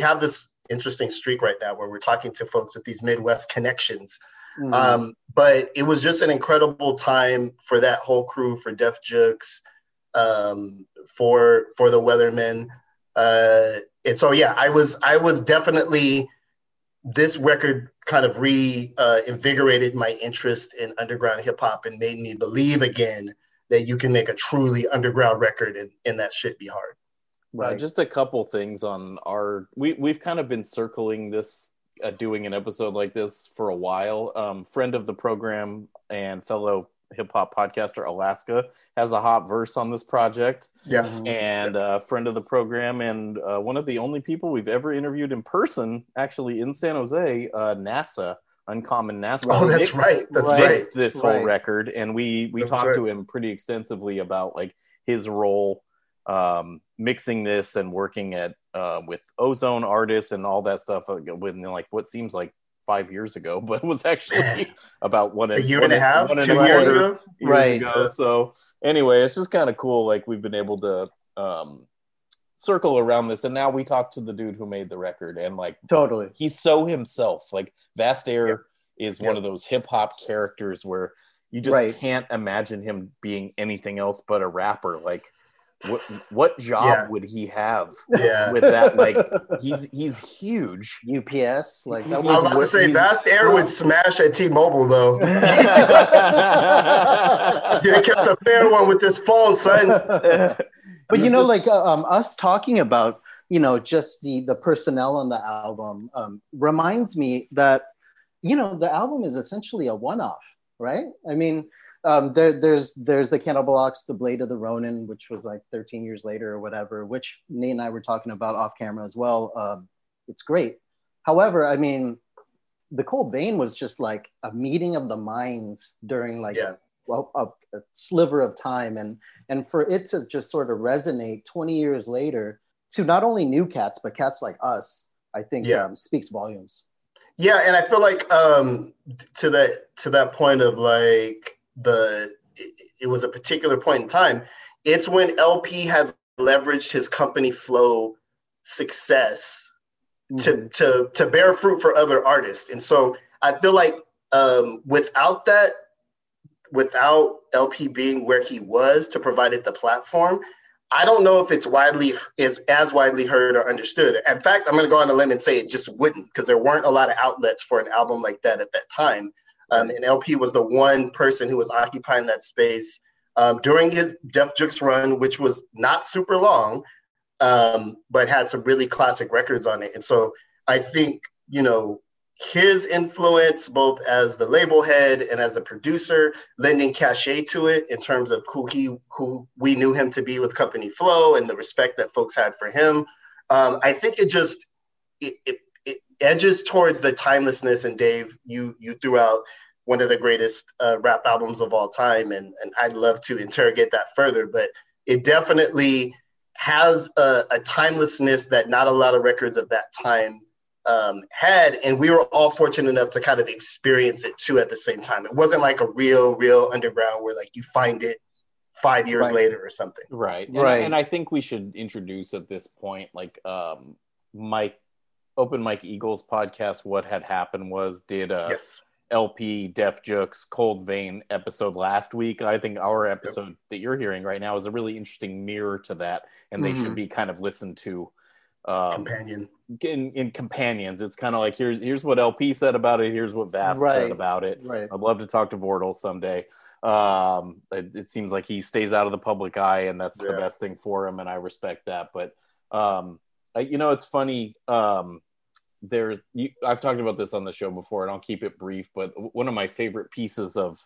have this interesting streak right now where we're talking to folks with these Midwest connections. But it was just an incredible time for that whole crew, for Def Jux, for the Weathermen. And so, yeah, I was definitely, this record kind of reinvigorated my interest in underground hip hop and made me believe again that you can make a truly underground record and that shit be hard. Right. Just a couple things on our, we've kind of been circling this, doing an episode like this for a while. Friend of the program and fellow hip hop podcaster Alaska has a hot verse on this project. Yes. And friend of the program and one of the only people we've ever interviewed in person, actually in San Jose, NASA, Uncommon NASA. Oh, that's right. That's right. This whole record. And we talked to him pretty extensively about like his role mixing this and working at with Ozone artists and all that stuff within like what seems like 5 years ago, but was actually about a year and a half, two years ago. So anyway, it's just kind of cool. Like we've been able to circle around this, and now we talked to the dude who made the record, and like totally, he's so himself. Like Vast Aire is one of those hip hop characters where you just can't imagine him being anything else but a rapper. Like what job would he have with that? Like he's huge. UPS. Like that was, I was about to say Vast Aire would smash at T-Mobile though. You kept a fair one with this phone, son. But you know, like us talking about, you know, just the personnel on the album reminds me that, you know, the album is essentially a one-off, right? I mean, there's the Cannibal Ox, the Blade of the Ronin, which was like 13 years later or whatever, which Nate and I were talking about off camera as well. It's great. However, I mean, the Cold Vein was just like a meeting of the minds during like a sliver of time. And for it to just sort of resonate 20 years later to not only new cats, but cats like us, I think speaks volumes. Yeah. And I feel like to that point of like, it was a particular point in time. It's when LP had leveraged his Company Flow success to bear fruit for other artists. And so I feel like without that, without LP being where he was to provide it the platform, I don't know if it's as widely heard or understood. In fact, I'm going to go on a limb and say it just wouldn't, because there weren't a lot of outlets for an album like that at that time. And LP was the one person who was occupying that space during his Def Jux run, which was not super long, but had some really classic records on it. And so I think, you know, his influence, both as the label head and as a producer, lending cachet to it in terms of who we knew him to be with Company Flow and the respect that folks had for him. I think it just, it edges towards the timelessness, and Dave, you threw out one of the greatest rap albums of all time, and I'd love to interrogate that further, but it definitely has a timelessness that not a lot of records of that time had, and we were all fortunate enough to kind of experience it too at the same time. It wasn't like a real underground where like you find it 5 years later or something. And I think we should introduce at this point, like Open Mike Eagle's podcast, What Had Happened, was did a LP, Def Jux, Cold Vein episode last week. I think our episode that you're hearing right now is a really interesting mirror to that, and they should be kind of listened to companions. It's kind of like, here's what LP said about it, here's what Vast said about it. I'd love to talk to Vortal someday. It seems like he stays out of the public eye, and that's the best thing for him, and I respect that. But you know, it's funny, I've talked about this on the show before, and I'll keep it brief, but one of my favorite pieces of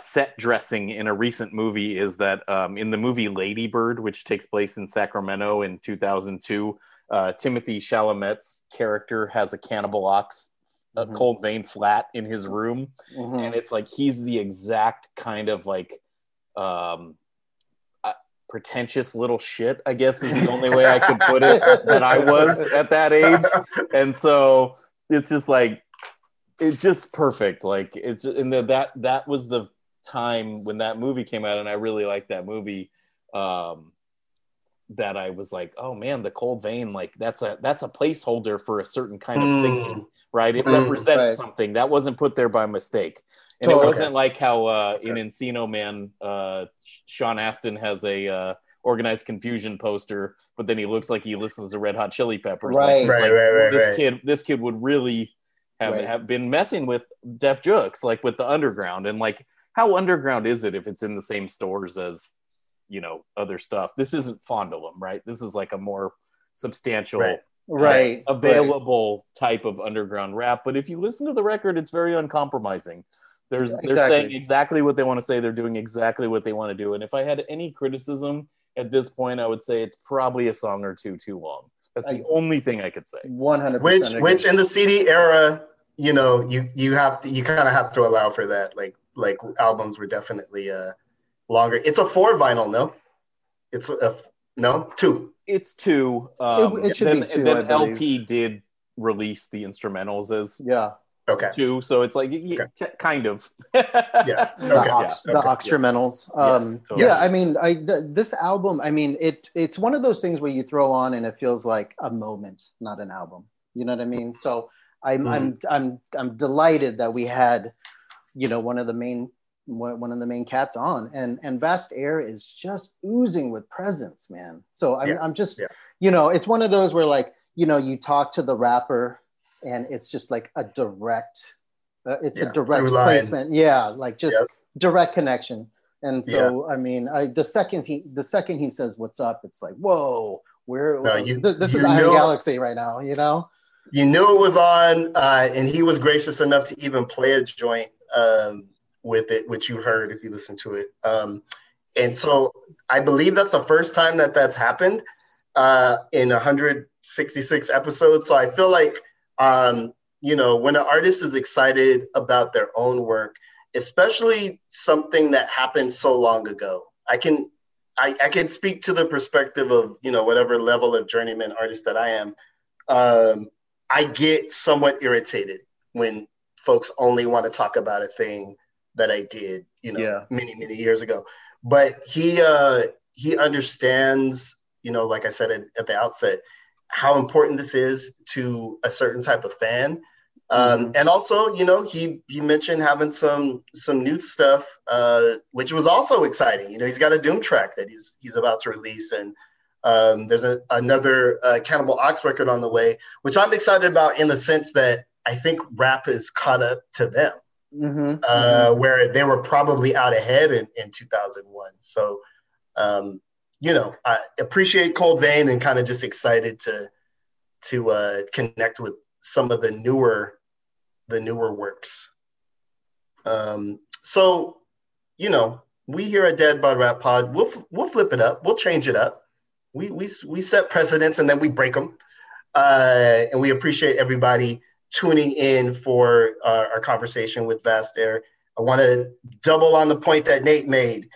set dressing in a recent movie is that in the movie Lady Bird, which takes place in Sacramento in 2002, Timothée Chalamet's character has a Cannibal Ox, a Cold Vein flat in his room, and it's like he's the exact kind of like pretentious little shit, I guess is the only way I could put it, that I was at that age. And so it's just like, it's just perfect. Like it's, and that was the time when that movie came out, and I really liked that movie. That I was like, oh man, the Cold Vein, like that's a placeholder for a certain kind of thinking, right? It represents something that wasn't put there by mistake. And it wasn't like how in Encino Man, Sean Astin has a organized confusion poster, but then he looks like he listens to Red Hot Chili Peppers. This kid would really have been messing with Def Jux, like with the underground, and like how underground is it if it's in the same stores as, you know, other stuff. This isn't Fondulum, right? This is like a more substantial, available type of underground rap. But if you listen to the record, it's very uncompromising. They're saying exactly what they want to say. They're doing exactly what they want to do. And if I had any criticism at this point, I would say it's probably a song or two too long. That's the only thing I could say. 100%. Which in the CD era, you know, you kind of have to allow for that. Like albums were definitely longer. It's a 4 vinyl, no? It's two. It's two. It should be two. Then LP did release the instrumentals as two. So it's like kind of the Oxtramentals. This album. I mean, it's one of those things where you throw on and it feels like a moment, not an album. You know what I mean? So I'm delighted that we had, you know, one of the main cats on, and Vast Aire is just oozing with presence, man. So I'm just, you know, it's one of those where, like, you know, you talk to the rapper and it's just like a direct, a direct placement. Yeah. Like just direct connection. And so, I mean, the second he says, what's up, it's like, whoa, this is Iron Galaxy right now, you know? You knew it was on, and he was gracious enough to even play a joint, with it, which you heard if you listen to it. And so I believe that's the first time that's happened in 166 episodes. So I feel like, you know, when an artist is excited about their own work, especially something that happened so long ago, I can speak to the perspective of, you know, whatever level of journeyman artist that I am. I get somewhat irritated when folks only want to talk about a thing that I did, you know, many years ago. But he understands, you know, like I said at the outset, how important this is to a certain type of fan. And also, you know, he mentioned having some new stuff, which was also exciting. You know, he's got a Doom track that he's about to release, and there's another Cannibal Ox record on the way, which I'm excited about in the sense that I think rap is caught up to them. Where they were probably out ahead in 2001. So, you know, I appreciate Cold Vein and kind of just excited to connect with some of the newer works. So, you know, we here at Dad Bod Rap Pod, we'll flip it up. We'll change it up. We set precedents and then we break them. And we appreciate everybody tuning in for our conversation with Vast Aire. I want to double on the point that Nate made.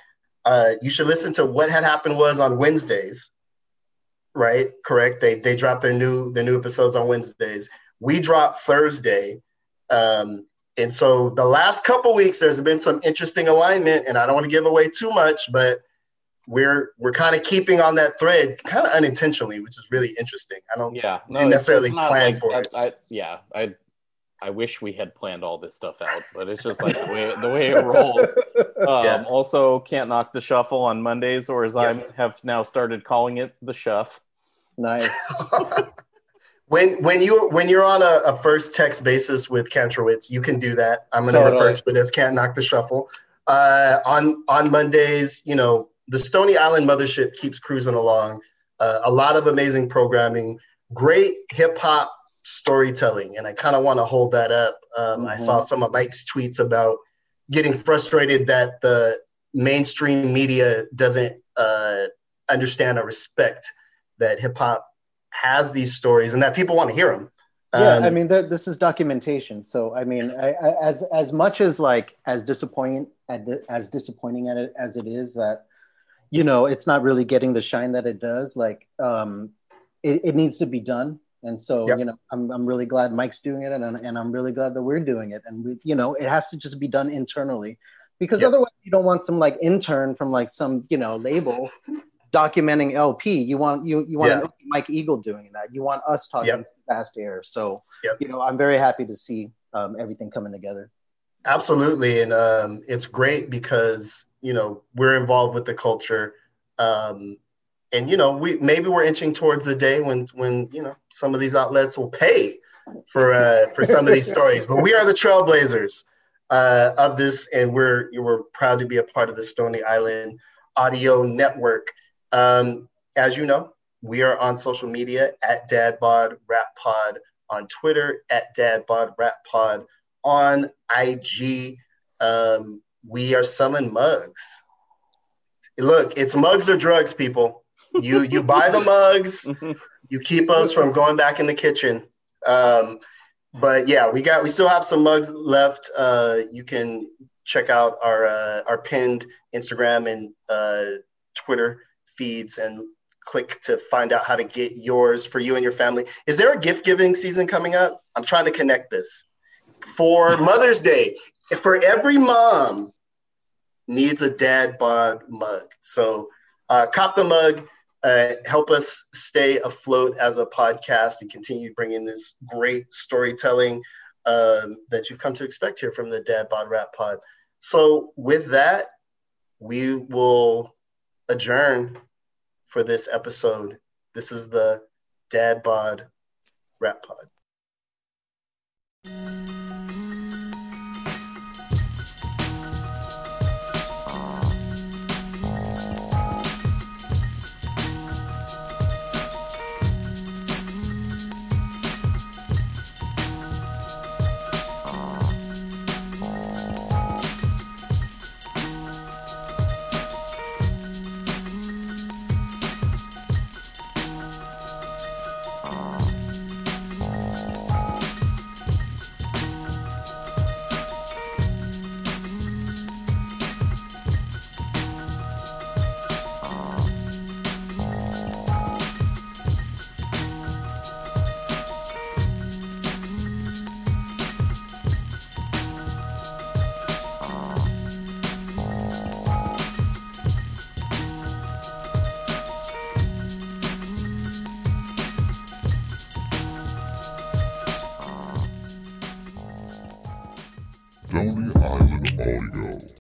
You should listen to What Had Happened Was on Wednesdays, right? Correct. They drop their new episodes on Wednesdays. We drop Thursday, and so the last couple weeks there's been some interesting alignment, and I don't want to give away too much, but we're kind of keeping on that thread kind of unintentionally, which is really interesting. I didn't necessarily plan for it. I wish we had planned all this stuff out, but it's just like the way it rolls. Also, Can't Knock the Shuffle on Mondays, or as I have now started calling it, the Shuff. Nice. When you're on a first text basis with Kantrowitz, you can do that. I'm going to refer to it as Can't Knock the Shuffle. On Mondays, you know, the Stony Island mothership keeps cruising along. A lot of amazing programming, great hip hop storytelling, and I kind of want to hold that up. I saw some of Mike's tweets about getting frustrated that the mainstream media doesn't understand or respect that hip hop has these stories and that people want to hear them. I mean, this is documentation. So, I mean, as much as like as disappointing as it is that, you know, it's not really getting the shine that it does. Like, it needs to be done. And so, you know, I'm really glad Mike's doing it, and I'm really glad that we're doing it. And we, you know, it has to just be done internally, because otherwise you don't want some like intern from like some, you know, label documenting LP. You want Mike Eagle doing that. You want us talking to Vast Aire. So, you know, I'm very happy to see everything coming together. Absolutely. And it's great because, you know, we're involved with the culture. And, you know, maybe we're inching towards the day when you know, some of these outlets will pay for some of these stories. But we are the trailblazers of this. And we're proud to be a part of the Stony Island Audio Network. As you know, we are on social media at Dad Bod Rap Pod on Twitter, at Dad Bod Rap Pod on IG. We are selling mugs. Look, it's mugs or drugs, people. You buy the mugs, you keep us from going back in the kitchen. But yeah, we still have some mugs left. You can check out our pinned Instagram and Twitter feeds and click to find out how to get yours for you and your family. Is there a gift giving season coming up? I'm trying to connect this. For Mother's Day, for every mom needs a Dad Bod mug. So cop the mug, help us stay afloat as a podcast and continue bringing this great storytelling that you've come to expect here from the Dad Bod Rap Pod. So with that, we will adjourn for this episode. This is the Dad Bod Rap Pod. Stony Island Audio.